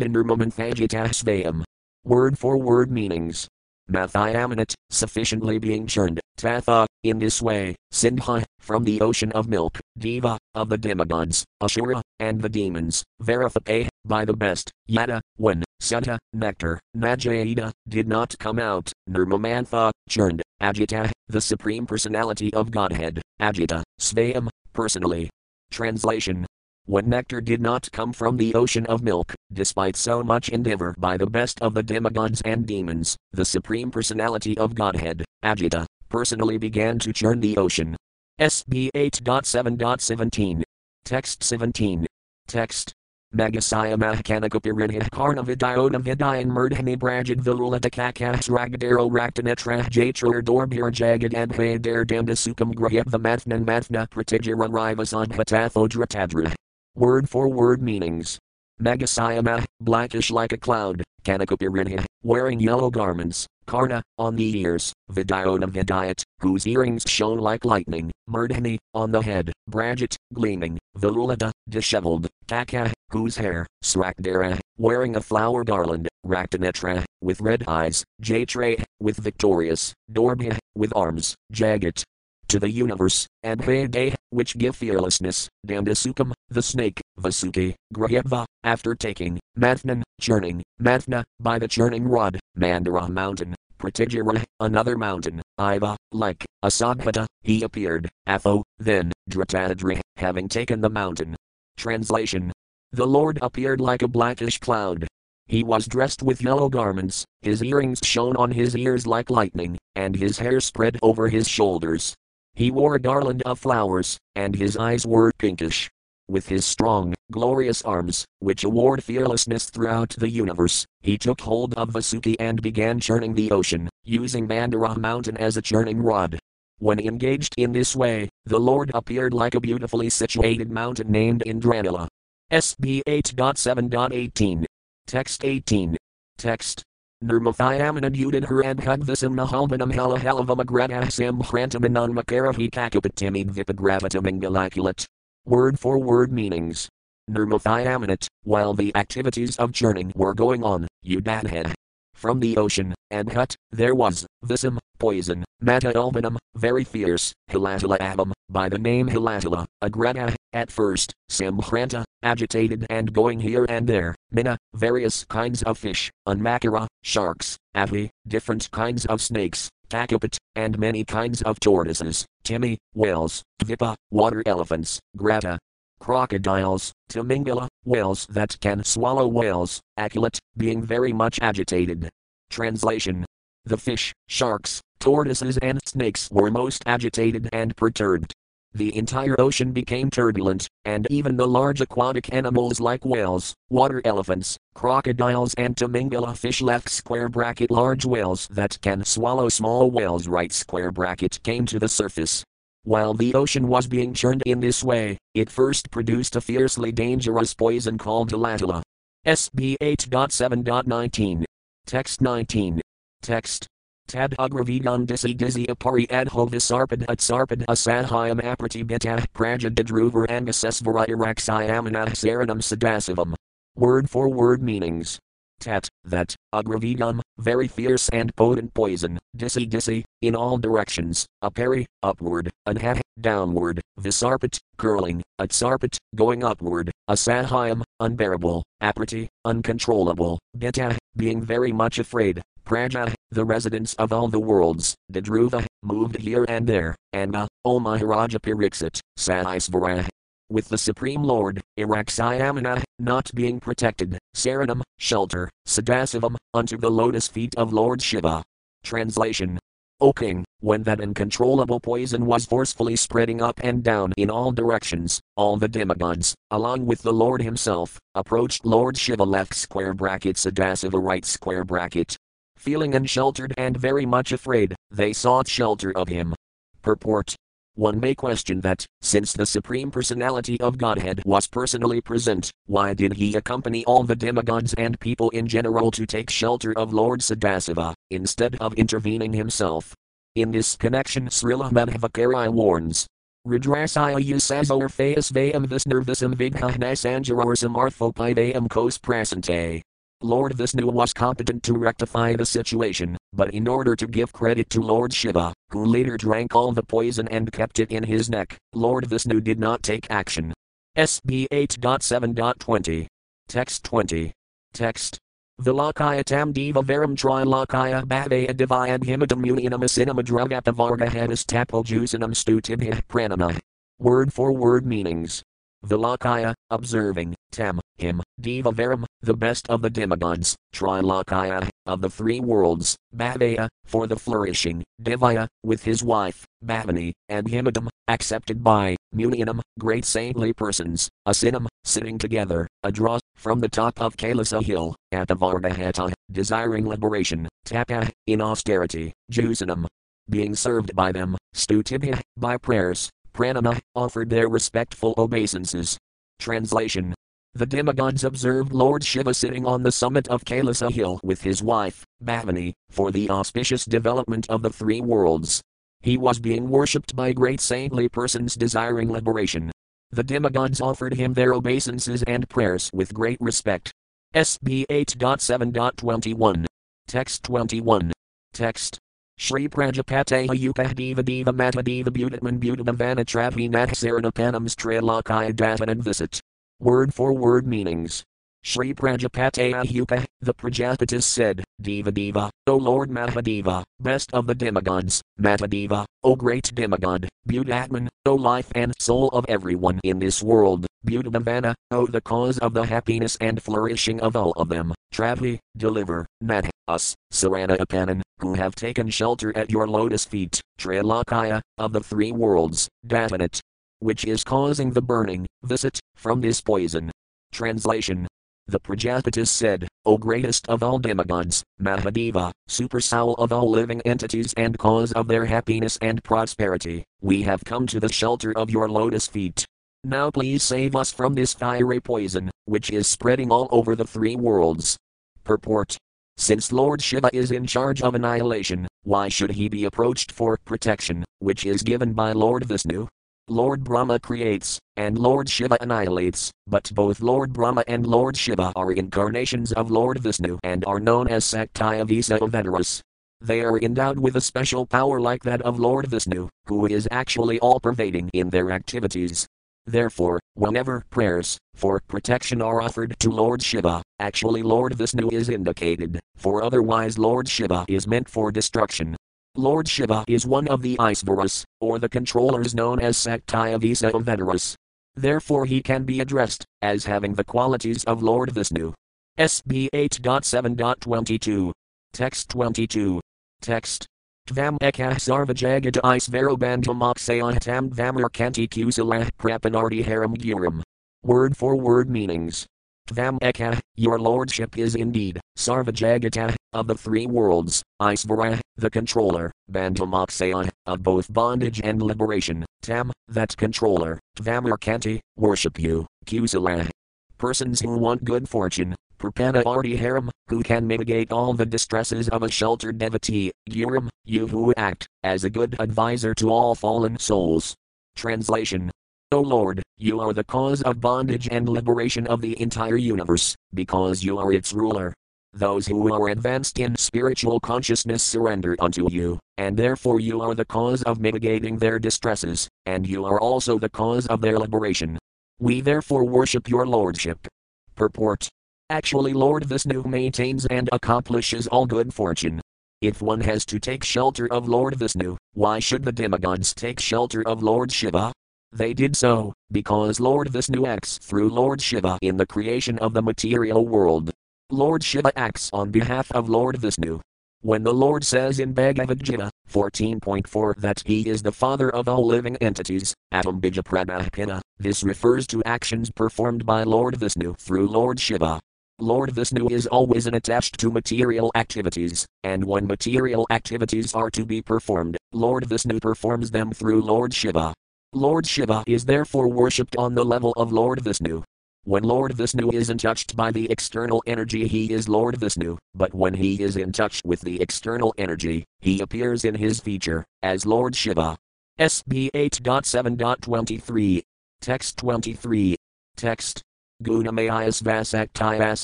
majayidanurmamanthajitasvayam. Word for word meanings. Mathayamanat, sufficiently being churned, tatha, in this way, sindha, from the ocean of milk, diva, of the demigods, ashura, and the demons, verifapah, by the best, yada, when, sudha, nectar, majayida, did not come out, nurmamantha, churned, ajita, the Supreme Personality of Godhead, ajita, svayam, personally. Translation. When nectar did not come from the ocean of milk, despite so much endeavor by the best of the demigods and demons, the Supreme Personality of Godhead, Ajita, personally began to churn the ocean. S B eight seven seventeen. Text seventeen. Text. Magasaya mahkanakapiridhah karnavidayona vidayan murdhani brajad vilulatakakas ragadero raktanetrah jatra dorbir jagad adhayadar damdasukam grahyav mathnan mathna pratijaran rivasadhatathodratadra. Word for word meanings. Magasayamah, blackish like a cloud, kanakapiridhah, wearing yellow garments, karna, on the ears, vidayona vidayat, whose earrings shone like lightning, murdhani, on the head, brajat, gleaming, vilulata, disheveled, taka, whose hair, srakdara, wearing a flower garland, raktanetra, with red eyes, jatra, with victorious, dorbya, with arms, jagat, to the universe, and Veda, which give fearlessness, Damdasukam, the snake, Vasuki, Grahyava, after taking, Mathnan, churning, Mathna, by the churning rod, Mandara mountain, Pratijara, another mountain, Iva, like, Asagvata, he appeared, Atho, then, Dratadri, having taken the mountain. Translation. The Lord appeared like a blackish cloud. He was dressed with yellow garments, his earrings shone on his ears like lightning, and his hair spread over his shoulders. He wore a garland of flowers, and his eyes were pinkish. With his strong, glorious arms, which award fearlessness throughout the universe, he took hold of Vasuki and began churning the ocean, using Mandara mountain as a churning rod. When engaged in this way, the Lord appeared like a beautifully situated mountain named Indranila. S B eight seven eighteen. Text eighteen. Text. Nirmathayamana Udinharad Hugvisam Nahalbanam Halahalavam Agradasam Hrantamanam Makarahi Kakapatimi Vipagravatam Ingalakulat. Word for word meanings. Nirmathyamanat, while the activities of churning were going on, Udadha. From the ocean, and hut, there was, Visam, poison, Mata albanum, very fierce, Hilatala abam, by the name Hilatala, Agrata, at first, Samhranta, agitated and going here and there, Mina, various kinds of fish, Unmakara, sharks, Avi, different kinds of snakes, Takapat, and many kinds of tortoises, Timi, whales, Tvipa, water elephants, Grata, crocodiles, Timingila, whales that can swallow whales, Aculet, being very much agitated. Translation. The fish, sharks, tortoises and snakes were most agitated and perturbed. The entire ocean became turbulent, and even the large aquatic animals like whales, water elephants, crocodiles and Timingila fish left square bracket large whales that can swallow small whales right square bracket came to the surface. While the ocean was being churned in this way, it first produced a fiercely dangerous poison called Hilatala. S B eight point seven point nineteen. Text nineteen. Text. Tad agravidam disi disi apari adho visarpad atsarpad asahayam apratibitah prajadadruvar angasesvara irakshayamanah saranam sadasivam. Word for word meanings. Tat, that, agravidam, very fierce and potent poison, disi disi, in all directions, apari, upward, anhah, downward, visarpat, curling, atsarpat, going upward, asahayam, unbearable, aprati, uncontrollable, bitah, being very much afraid, praja, the residents of all the worlds, dadruva, moved here and there, and uh, O Maharaja Parikshit, saisvarah. With the Supreme Lord, Irakshayamanah, not being protected, Saranam, shelter, Sadasivam, unto the lotus feet of Lord Shiva. Translation. O King, when that uncontrollable poison was forcefully spreading up and down in all directions, all the demigods, along with the Lord himself, approached Lord Shiva left square bracket Sadasiva right square bracket. Feeling unsheltered and very much afraid, they sought shelter of him. Purport. One may question that, since the Supreme Personality of Godhead was personally present, why did he accompany all the demigods and people in general to take shelter of Lord Sadasiva, instead of intervening himself? In this connection Srila Madhavakari warns, Rudrasaya yasazo orpheus vayam visnervisam vigha nasanjarorsam arthopivayam kos prasante. Lord Vishnu was competent to rectify the situation, but in order to give credit to Lord Shiva, who later drank all the poison and kept it in his neck, Lord Vishnu did not take action. S B eight point seven point twenty. Text twenty. Text. Vilakaya tam diva veram trilakaya bhavaya divayadhimatam unionamasinam adragathavargahadis tapaljusanam stutibhih pranamah. Word for word meanings. Vilakaya, observing, tam, him, diva veram, the best of the demigods, Trilakaya, of the three worlds, Bhavaya, for the flourishing, Divaya, with his wife, Bhavani, and Himadam, accepted by, Munionam, great saintly persons, Asinam, sitting together, Adra, from the top of Kailasa hill, Atavargahata, desiring liberation, Tapa, in austerity, Jusanam, being served by them, Stutibhya, by prayers, Pranama, offered their respectful obeisances. Translation. The demigods observed Lord Shiva sitting on the summit of Kailasa hill with his wife, Bhavani, for the auspicious development of the three worlds. He was being worshipped by great saintly persons desiring liberation. The demigods offered him their obeisances and prayers with great respect. S B eight point seven point twenty-one. Text twenty-one. Text. Shri Prajapateha Yukah Diva Diva Mata Diva Budatman Budatavana Travinah Saranapanams Trilakaya Datanad Visit. Word for word meanings. Shri Prajapateya Yuka, the Prajapatis said, Deva Deva, O Lord Mahadeva, best of the demigods, Matadeva, O great demigod, Buddhatman, O life and soul of everyone in this world, Buddhavana, O the cause of the happiness and flourishing of all of them, Travi, deliver, Nat, us, Saranapanan, who have taken shelter at your lotus feet, Trilakaya, of the three worlds, Datanat, which is causing the burning, visit, from this poison. Translation. The Prajapatis said, O greatest of all demigods, Mahadeva, supersoul of all living entities and cause of their happiness and prosperity, we have come to the shelter of your lotus feet. Now please save us from this fiery poison, which is spreading all over the three worlds. Purport. Since Lord Shiva is in charge of annihilation, why should he be approached for protection, which is given by Lord Vishnu? Lord Brahma creates, and Lord Shiva annihilates, but both Lord Brahma and Lord Shiva are incarnations of Lord Vishnu and are known as Saktayavisa Avataras. They are endowed with a special power like that of Lord Vishnu, who is actually all-pervading in their activities. Therefore, whenever prayers for protection are offered to Lord Shiva, actually Lord Vishnu is indicated, for otherwise Lord Shiva is meant for destruction. Lord Shiva is one of the Aisvaras, or the controllers known as Saktayavisa Avataras. Therefore he can be addressed as having the qualities of Lord Vishnu. S B eight seven twenty-two. Text twenty-two. Text. Tvam ekah sarva jagat isvarobandham aksayah tam vamarkanti kusalah prapanarti haram guram. Word for word meanings. Tvam ekah, your lordship is indeed, sarva jagatah, of the three worlds, isvara, the controller, bandham aksayah, of both bondage and liberation, tam, that controller, tvamarkanti, worship you, kusalah. Persons who want good fortune. Prapana Arti Haram, who can mitigate all the distresses of a sheltered devotee, Guram, you who act as a good advisor to all fallen souls. Translation. O Lord, you are the cause of bondage and liberation of the entire universe, because you are its ruler. Those who are advanced in spiritual consciousness surrender unto you, and therefore you are the cause of mitigating their distresses, and you are also the cause of their liberation. We therefore worship your lordship. Purport. Actually Lord Vishnu maintains and accomplishes all good fortune. If one has to take shelter of Lord Vishnu, why should the demigods take shelter of Lord Shiva? They did so, because Lord Vishnu acts through Lord Shiva in the creation of the material world. Lord Shiva acts on behalf of Lord Vishnu. When the Lord says in Bhagavad Gita fourteen point four that He is the Father of all living entities, Atam Bija Pradakina, this refers to actions performed by Lord Vishnu through Lord Shiva. Lord Vishnu is always attached to material activities, and when material activities are to be performed, Lord Vishnu performs them through Lord Shiva. Lord Shiva is therefore worshipped on the level of Lord Vishnu. When Lord Vishnu isn't touched by the external energy he is Lord Vishnu, but when he is in touch with the external energy, he appears in his feature, as Lord Shiva. S B eight seven twenty-three. Text twenty-three. Text. Gunamayas Vasaktayas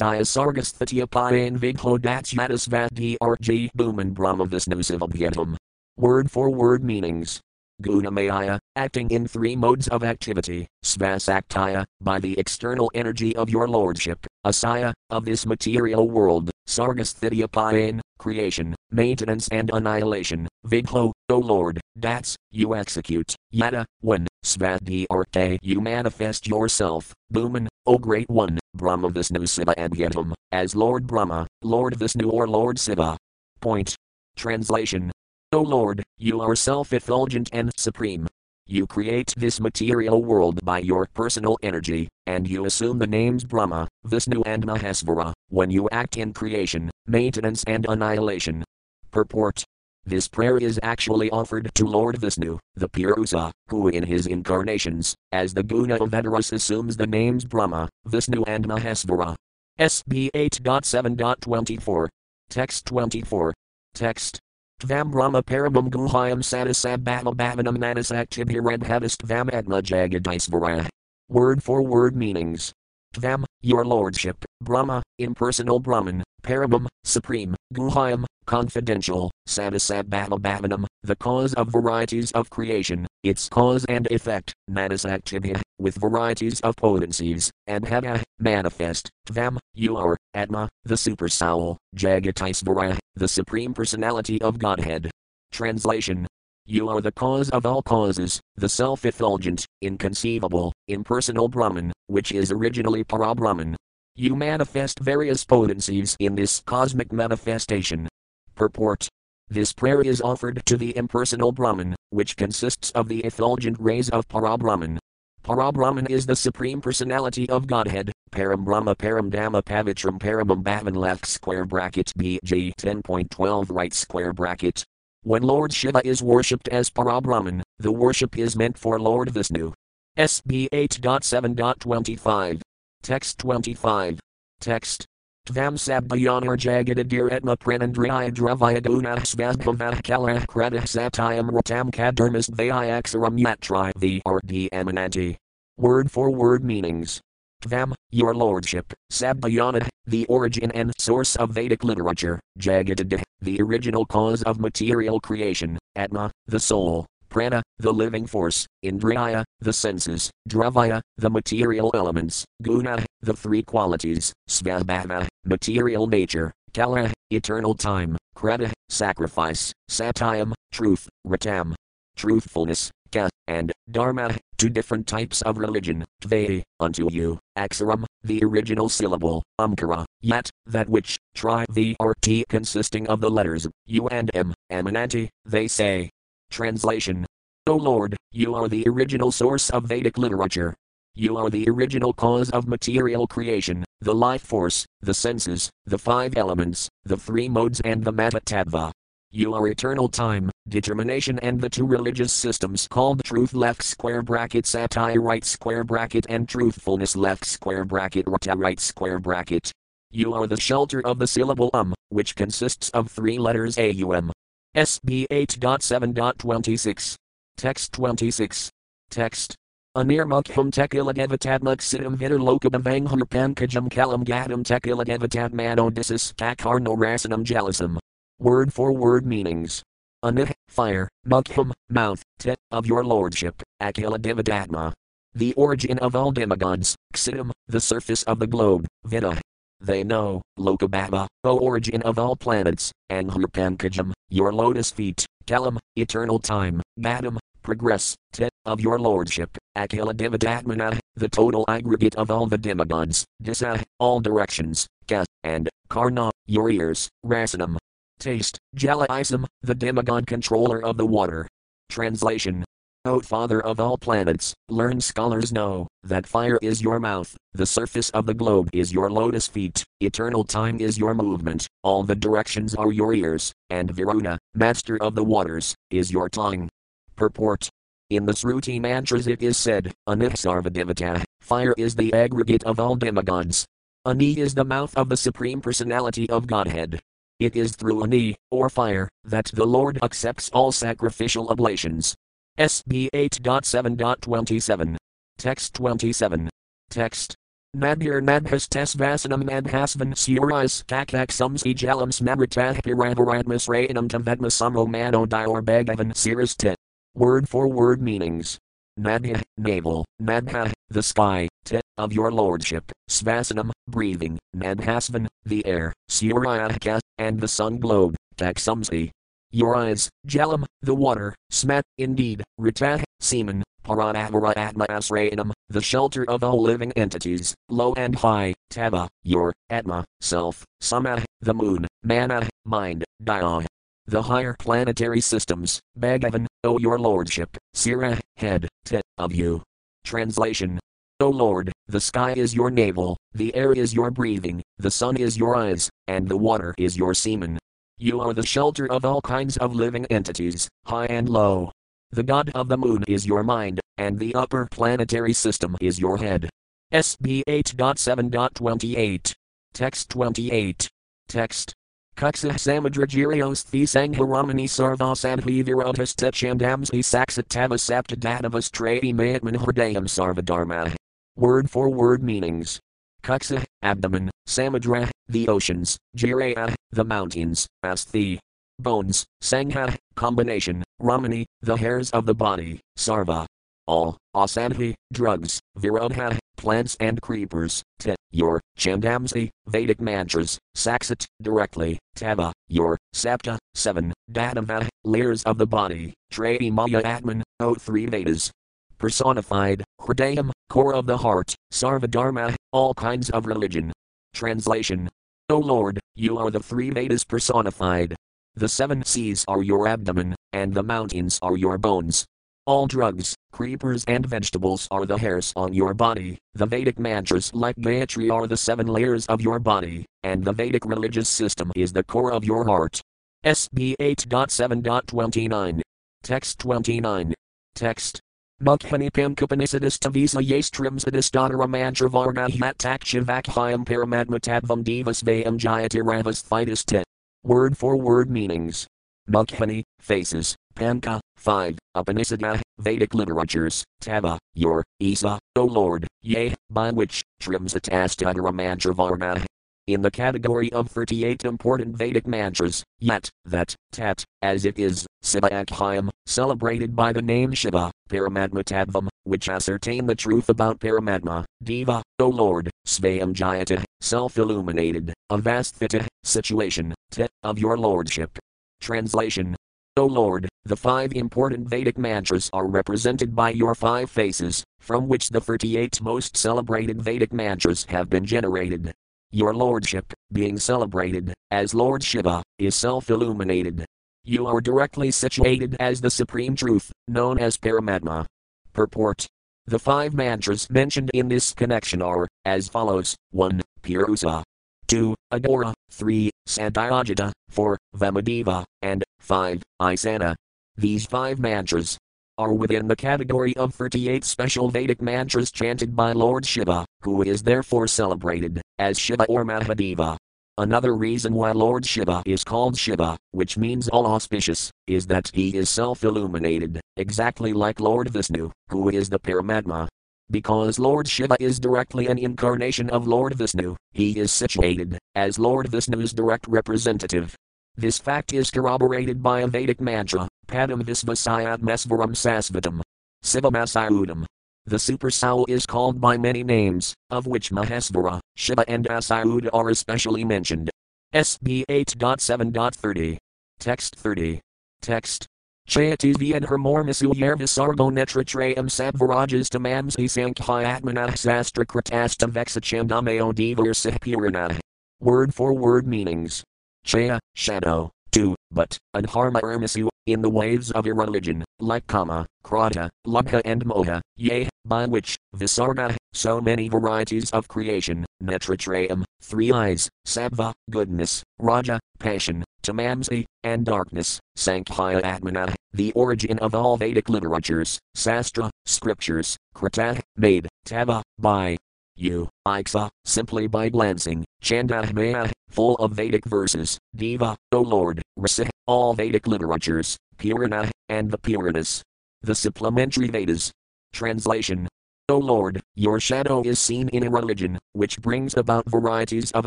Sargasthatiapayan Vigho Datsyatas Vadrg Bhuman Brahma Visnusivabhyatam. Word for word meanings. Gunamaya, acting in three modes of activity, Svasaktaya, by the external energy of your lordship, Asaya, of this material world, Sargasthitiapayan, creation, maintenance and annihilation, Vigho, O Lord, Dats, you execute, Yata, when, Svadhyartha, you manifest yourself, Bhuman, O Great One, Brahma Vishnu Shiva Abhyatam, as Lord Brahma, Lord Vishnu or Lord Shiva. Point. Translation. O Lord, you are self-effulgent and supreme. You create this material world by your personal energy, and you assume the names Brahma, Vishnu and Mahasvara, when you act in creation, maintenance and annihilation. Purport. This prayer is actually offered to Lord Vishnu, the Purusa, who in his incarnations, as the Guna Avataras assumes the names Brahma, Vishnu and Mahasvara. S B eight seven twenty-four. Text twenty-four. Text. Tvam Brahma Paramam Guhyam Satisabhava Bhavanam Manasaktibiradhavast Tvam Atma Jagadisvara. Word for word meanings. Tvam, your lordship, Brahma, impersonal Brahman, Paramam, supreme, Guhyam, confidential, Satisabhava Bhavanam, the cause of varieties of creation, its cause and effect, Manasaktivya, with varieties of potencies, and Hava, manifest, Tvam, you are, Atma, the super soul, Jagatisvara, the supreme personality of Godhead. Translation. You are the cause of all causes, the self-effulgent, inconceivable, impersonal Brahman, which is originally Parabrahman. You manifest various potencies in this cosmic manifestation. Purport. This prayer is offered to the impersonal Brahman, which consists of the effulgent rays of Parabrahman. Parabrahman is the Supreme Personality of Godhead, Param Brahma Param Dhamma Pavitram Paramam Bhavan left square bracket B G ten point twelve right square bracket. When Lord Shiva is worshipped as Parabrahman, the worship is meant for Lord Vishnu. S B eight seven twenty-five. Text twenty-five. Text. Tvam sabdhyanar jagadadir etma pranandriya dravya dunasvasbhavah kalah kratah satayam ratam kadharmas dvayaksaram yatrivi or dmananti. Word for word meanings. Tvam, your lordship, sabdhyanah, the origin and source of Vedic literature, jagadadih, the original cause of material creation, atma, the soul, prana, the living force, indriya, the senses, dravya, the material elements, guna, the three qualities, svabhava, material nature, kala, eternal time, krata, sacrifice, satyam, truth, ratam, truthfulness, ka, and dharma, two different types of religion, tvai, unto you, aksaram, the original syllable, umkara, yat, that which, try the R T consisting of the letters, u and m, amananti, they say. Translation. O Lord, you are the original source of Vedic literature. You are the original cause of material creation, the life force, the senses, the five elements, the three modes and the matta-tattva. You are eternal time, determination and the two religious systems called truth left square bracket satire right square bracket and truthfulness left square bracket rata right square bracket. You are the shelter of the syllable um, which consists of three letters aum. S B eight point seven point twenty-six. Text twenty-six. Text. Anirmukham tekiladevatatmak siddham vidarlokabhavangham pankajam kalam gadam tekiladevatatmanodysis kakarno rasanam jalasam. Word for word meanings. Anih, fire, mukham, mouth, te, of your lordship, akiladevatatma. The origin of all demigods, siddham, the surface of the globe, vida. They know, Lokabhava, O origin of all planets, and Anghurpankajam, your lotus feet, Kalam, eternal time, Gadam, progress, Te, of your lordship, Akiladevatatmana, the total aggregate of all the demigods, Disa, all directions, Ka, and Karna, your ears, Rasanam, taste, Jalaisam, the demigod controller of the water. Translation. O Father of all planets, learned scholars know, that fire is your mouth, the surface of the globe is your lotus feet, eternal time is your movement, all the directions are your ears, and Varuna, master of the waters, is your tongue. Purport. In the Sruti mantras it is said, Anih Sarvadevata, fire is the aggregate of all demigods. Ani is the mouth of the Supreme Personality of Godhead. It is through Ani, or fire, that the Lord accepts all sacrificial oblations. S B eight point seven point twenty-seven. Text twenty-seven. Text. Madhir Madhas Tesvasanam Madhasvan Surais Kakak Sumsi Jalam Smamritah Piravaratmas Rayanam Tavedma Samo Mano Dior Bhagavan Siris Te. Word for word meanings. Madhya, navel, Madha, the sky, Te, of your lordship, Svasanam, breathing, Madhasvan, the air, Surayaka, and the sun globe, Kak Sumsi. Your eyes, Jalam, the water, Smat, indeed, Ritah, semen, Paranavaratma Asrayanam, the shelter of all living entities, low and high, Tava, your, Atma, self, Sama, the moon, Mana, mind, Daya. The higher planetary systems, Bhagavan, O your lordship, Sira, head, Te, of you. Translation. O Lord, the sky is your navel, the air is your breathing, the sun is your eyes, and the water is your semen. You are the shelter of all kinds of living entities, high and low. The god of the moon is your mind, and the upper planetary system is your head. S B eight point seven point twenty-eight. Text twenty-eight. Text. Kuksah samadrajirios thesangharamani sarvasadhi virotas techamdamsi saksatavasaptadadavas trayi mayatman hridayam sarvadharma. Word for word meanings. Kuksa, abdomen, samadra, the oceans, jiraya, the mountains, asthi, bones, sangha, combination, ramani, the hairs of the body, sarva, all, asadhi, drugs, virodha, plants and creepers, te, your, chandamsi, Vedic mantras, saksat, directly, tava, your, sapta, seven, dadava, layers of the body, trayi maya atman, O three Vedas. Personified, hridayam, core of the heart, sarvadharma, all kinds of religion. Translation. O Lord, you are the three Vedas personified. The seven seas are your abdomen, and the mountains are your bones. All drugs, creepers and vegetables are the hairs on your body, the Vedic mantras like Gayatri are the seven layers of your body, and the Vedic religious system is the core of your heart. S B eight point seven point twenty-nine. Text twenty-nine. Text. Mukhanipam kupanisadis tavisa yastramsadis dhanara mantravarna hyatakshivakhyam paramatmatadvam devas vayam jayatiravas thitis te. Word for word meanings. Mukhani, faces, panka, five, upanisada, Vedic literatures, tava, your, isa, O Lord, yea, by which, trimsatastadara mantravarna. In the category of thirty-eight important Vedic mantras, yat, that, tat, as it is, Sivakhyam, celebrated by the name Shiva, Paramatmatadvam, which ascertain the truth about Paramatma, Deva, O Lord, Svayam Jayata, self-illuminated, avasthita, situation, te, of your lordship. Translation. O Lord, the five important Vedic mantras are represented by your five faces, from which the thirty-eight most celebrated Vedic mantras have been generated. Your lordship, being celebrated as Lord Shiva, is self-illuminated. You are directly situated as the supreme truth, known as Paramatma. Purport. The five mantras mentioned in this connection are, as follows, one. Purusa. two. Agora, three. Satyajita, four. Vamadeva, and five. Isana. These five mantras are within the category of thirty-eight special Vedic mantras chanted by Lord Shiva, who is therefore celebrated as Shiva or Mahadeva. Another reason why Lord Shiva is called Shiva, which means all auspicious, is that he is self-illuminated, exactly like Lord Vishnu, who is the Paramatma. Because Lord Shiva is directly an incarnation of Lord Vishnu, he is situated as Lord Vishnu's direct representative. This fact is corroborated by a Vedic mantra, Padam Visvasayat Mesvaram Sasvatam. Sivamasayudam. The Super Sow is called by many names, of which Mahesvara, Shiva and Asayuda are especially mentioned. S B eight point seven point thirty. Text thirty. Text. Chayativi and Hermormisu Yervisargo Netratrayam Sabvarajas Tamamsi Sankhyatmanah Sastrakratasta Vexachandameo Devar Sipiranah. Word for word meanings. Chaya, shadow, two, but, and Harma Ermisu, in the waves of irreligion, like Kama, Krata, Lubha and Moha, yea, by which, Visarga, so many varieties of creation, Netratrayam, three eyes, Sabva, goodness, Raja, passion, Tamamsi, and darkness, Sankhya Atmana, the origin of all Vedic literatures, Sastra, scriptures, Krata, made, Tava, by. You, Iksa, simply by glancing, Chandahmaya, full of Vedic verses, Deva, O Lord, Rasa, all Vedic literatures, Purana, and the Puranas. The supplementary Vedas. Translation. O Lord, your shadow is seen in irreligion, which brings about varieties of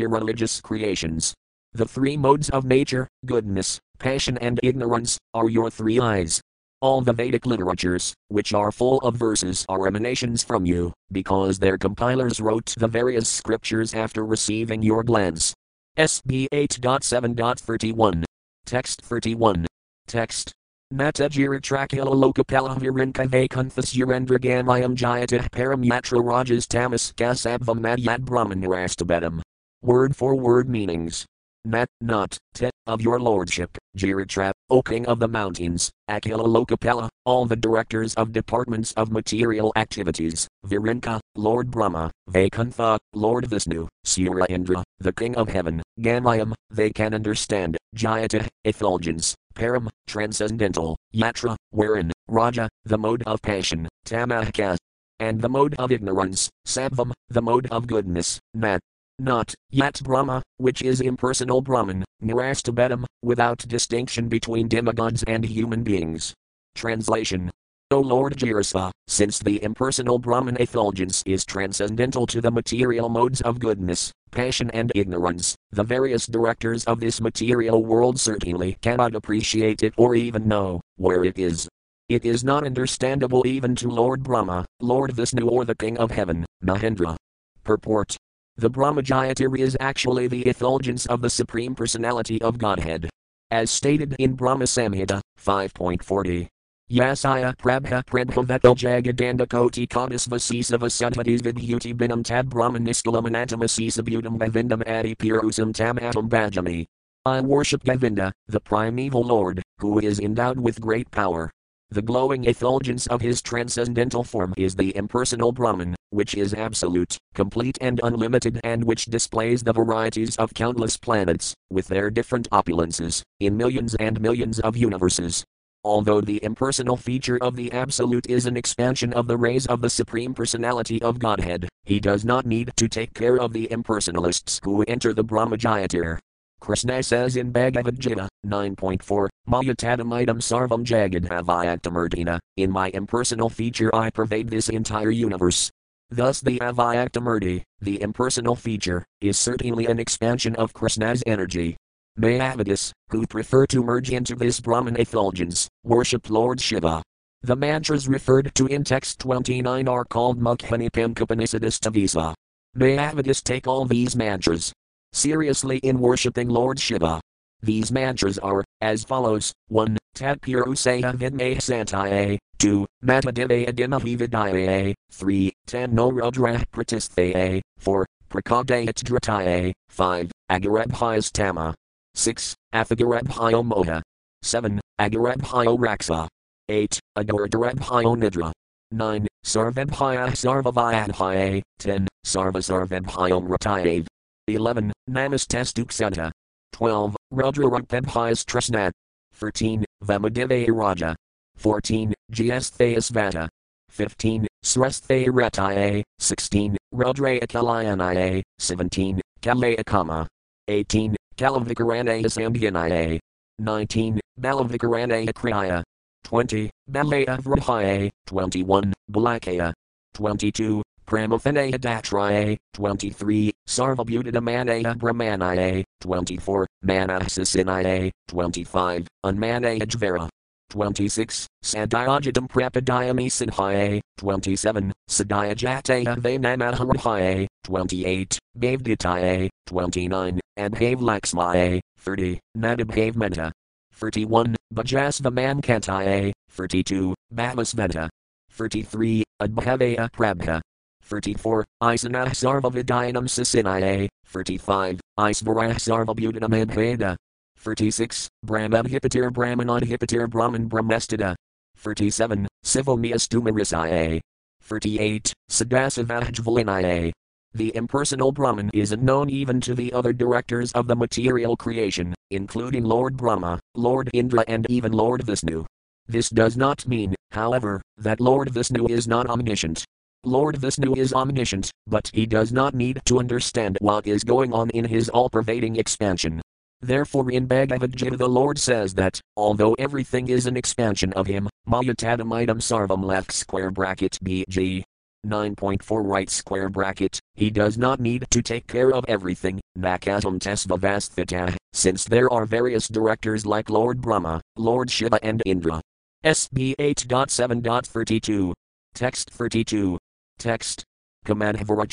irreligious creations. The three modes of nature, goodness, passion and ignorance, are your three eyes. All the Vedic literatures, which are full of verses, are emanations from you, because their compilers wrote the various scriptures after receiving your glance. S B eight point seven point thirty-one. Text thirty-one. Text. Natajira Trakila Lokapala Virinka Vakanthas Yurendragamayam Jayatah Param Yatra Rajas Tamas Kasabvam Madyat Brahman Rastabedam. Word for word meanings. Nat, not, te, of your lordship, Jiratra, O King of the mountains, Akila Lokapala, all the directors of departments of material activities, Virinka, Lord Brahma, Vaikuntha, Lord Vishnu, Sura Indra, the King of Heaven, Gamayam, they can understand, Jayata, effulgence, Param, transcendental, Yatra, wherein, Raja, the mode of passion, Tamahkas, and the mode of ignorance, Sabvam, the mode of goodness, Nat. Not, yet Brahma, which is impersonal Brahman, Nirastabedam, without distinction between demigods and human beings. Translation. O Lord Jirasa, since the impersonal Brahman effulgence is transcendental to the material modes of goodness, passion and ignorance, the various directors of this material world certainly cannot appreciate it or even know where it is. It is not understandable even to Lord Brahma, Lord Vishnu or the King of Heaven, Mahendra. Purport. The Brahmajayatiri is actually the effulgence of the Supreme Personality of Godhead. As stated in Brahma Samhita, five point forty. Yasaya prabha prabhavetal jagadanda koti kodis vasisa vasudhatis vidhuti binam tad brahmaniskulam anatamasisa butam bavindam adi pirusam tam atam bhajami. I worship Govinda, the primeval Lord, who is endowed with great power. The glowing effulgence of his transcendental form is the impersonal Brahman, which is absolute, complete and unlimited and which displays the varieties of countless planets, with their different opulences, in millions and millions of universes. Although the impersonal feature of the Absolute is an expansion of the rays of the Supreme Personality of Godhead, he does not need to take care of the impersonalists who enter the Brahmajayatir. Krishna says in Bhagavad Gita nine point four, Maya tadamidam sarvam jagadhavayaktamardina, in my impersonal feature I pervade this entire universe. Thus the Avyaktamurti, the impersonal feature, is certainly an expansion of Krishna's energy. Mayavadis, who prefer to merge into this Brahman effulgence, worship Lord Shiva. The mantras referred to in text twenty-nine are called Mukhanipam Kapanisadisthavisa. Mayavadis take all these mantras seriously in worshipping Lord Shiva. These mantras are, as follows, one. Tatpurusaya vidmeh santaye, two. Matadevaya dimahi vidaye, three. Tanno rudrah pratisthaye, four. Prakadayat drataye, five. Agarabhayas tama, six. Athagarabhayo moha, seven. Agarabhayo raksa, eight. Agarabhayo nidra, nine. Sarvabhaya sarvavayadhaye, ten. Sarvasarvabhayo ratayev, eleven. Namastestuksanta, twelve. Rudrarupabhayas tresnat, thirteen. Vamadevaya raja, fourteen. Gyasthayasvata, fifteen. Srasthayarataye, sixteen. Rudraya kalayanaye, seventeen. Kalayakama, eighteen. Kalavikaranaya sambhyanaye, nineteen. Ballavikaranaya kriya, twenty. Balayavrahaye, twenty-one. Balakaya, twenty-two. Pramaphanaya datraye, twenty-three. Sarvabhutadamanaya brahmanaye, twenty-four. Manasasinaye, twenty-five. Unmanaya jvara, twenty-six. Sadhyajadam prapadayami sidhaye, twenty-seven. Sadhyajataya vainamaharahaye, twenty-eight. Bhavditaye, twenty-nine. Abhavlaksmaye, thirty. Nadabhavmenta, thirty-one. Bhajasvamankantaye, thirty-two. Bhavasventa, thirty-three. Adbhavaya prabha, thirty-four. Isanah sarvavidayanam sasinaye, thirty-five. Isvarah sarvabhutanam adveda, thirty-six. Brahmadhipatir brahmanadhipatir brahman brahmestada, thirty-seven. Sivomiastumarisaye, thirty-eight. Sadasavahjvalinaye. The impersonal Brahman is unknown even to the other directors of the material creation, including Lord Brahma, Lord Indra and even Lord Vishnu. This does not mean, however, that Lord Vishnu is not omniscient. Lord Vishnu is omniscient, but he does not need to understand what is going on in his all-pervading expansion. Therefore in Bhagavad Gita the Lord says that, although everything is an expansion of him, Maya tadamidam sarvam left square bracket B G. nine point four right square bracket, he does not need to take care of everything, nakatam tesvavasthita, since there are various directors like Lord Brahma, Lord Shiva and Indra. S B eight point seven point thirty-two. Text thirty-two. Text. Word for word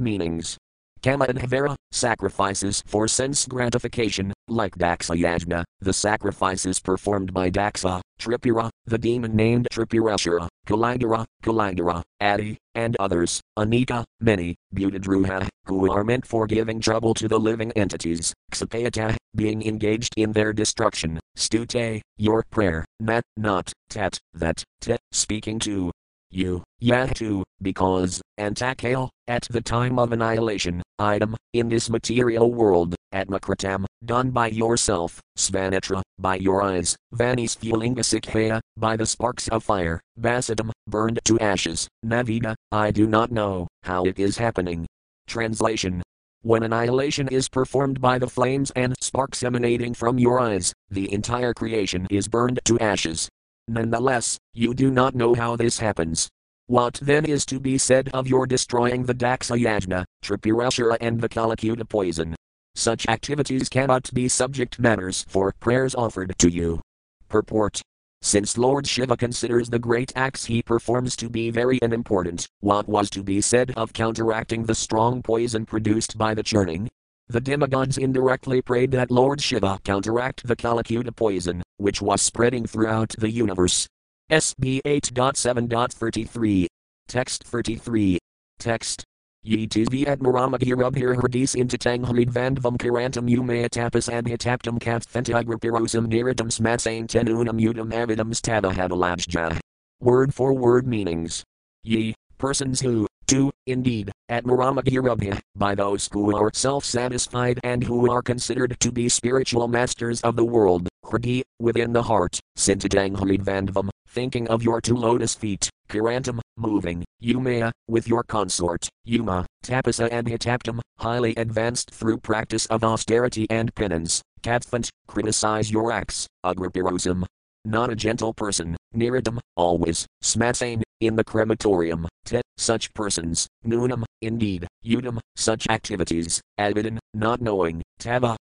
meanings. Kamadhavara, sacrifices for sense gratification, like Daksa Yajna, the sacrifices performed by Daksa, Tripura, the demon named Tripurashara, Kaligara, Kaligara, Adi, and others, Anika, many, Bhutadruha, who are meant for giving trouble to the living entities, Ksapayata, being engaged in their destruction, Stute, your prayer, Nat, not, Tat, that, Te, speaking to, you, Yatu, because, Antakale, at the time of annihilation, item, in this material world, Atmakratam, done by yourself, Svanatra, by your eyes, Vanis Fulingasikheya, by the sparks of fire, Basatam, burned to ashes, Navida, I do not know, how it is happening. Translation. When annihilation is performed by the flames and sparks emanating from your eyes, the entire creation is burned to ashes. Nonetheless, you do not know how this happens. What then is to be said of your destroying the Daksa Yajna, Tripurashara and the Kalakuta poison? Such activities cannot be subject matters for prayers offered to you. Purport. Since Lord Shiva considers the great acts he performs to be very unimportant, what was to be said of counteracting the strong poison produced by the churning? The demigods indirectly prayed that Lord Shiva counteract the Kalakuta poison, which was spreading throughout the universe. S B eight point seven point thirty-three. Text thirty-three. Text. Ye tv admiramagirubhir hrdis intatanghamidvandvam kirantam umayatapas adhitaptam kathfentigrapirosam niratam smatsang tenunam udam avidam stavahadalabjah. Word for word meanings. Ye, persons who, do, indeed, at Maramaghirabha, by those who are self-satisfied and who are considered to be spiritual masters of the world, Hridi, within the heart, Siddhitang Hridvandvam, thinking of your two lotus feet, Kirantam, moving, Umaya, with your consort, Uma, Tapasa and Hitaptam, highly advanced through practice of austerity and penance, Kathvant, criticize your acts, Agripirosam, not a gentle person, Niridam, always, Smatsane, in the crematorium, Te, such persons, Nunam, indeed, Udam, such activities, Avidam, not knowing, Tava,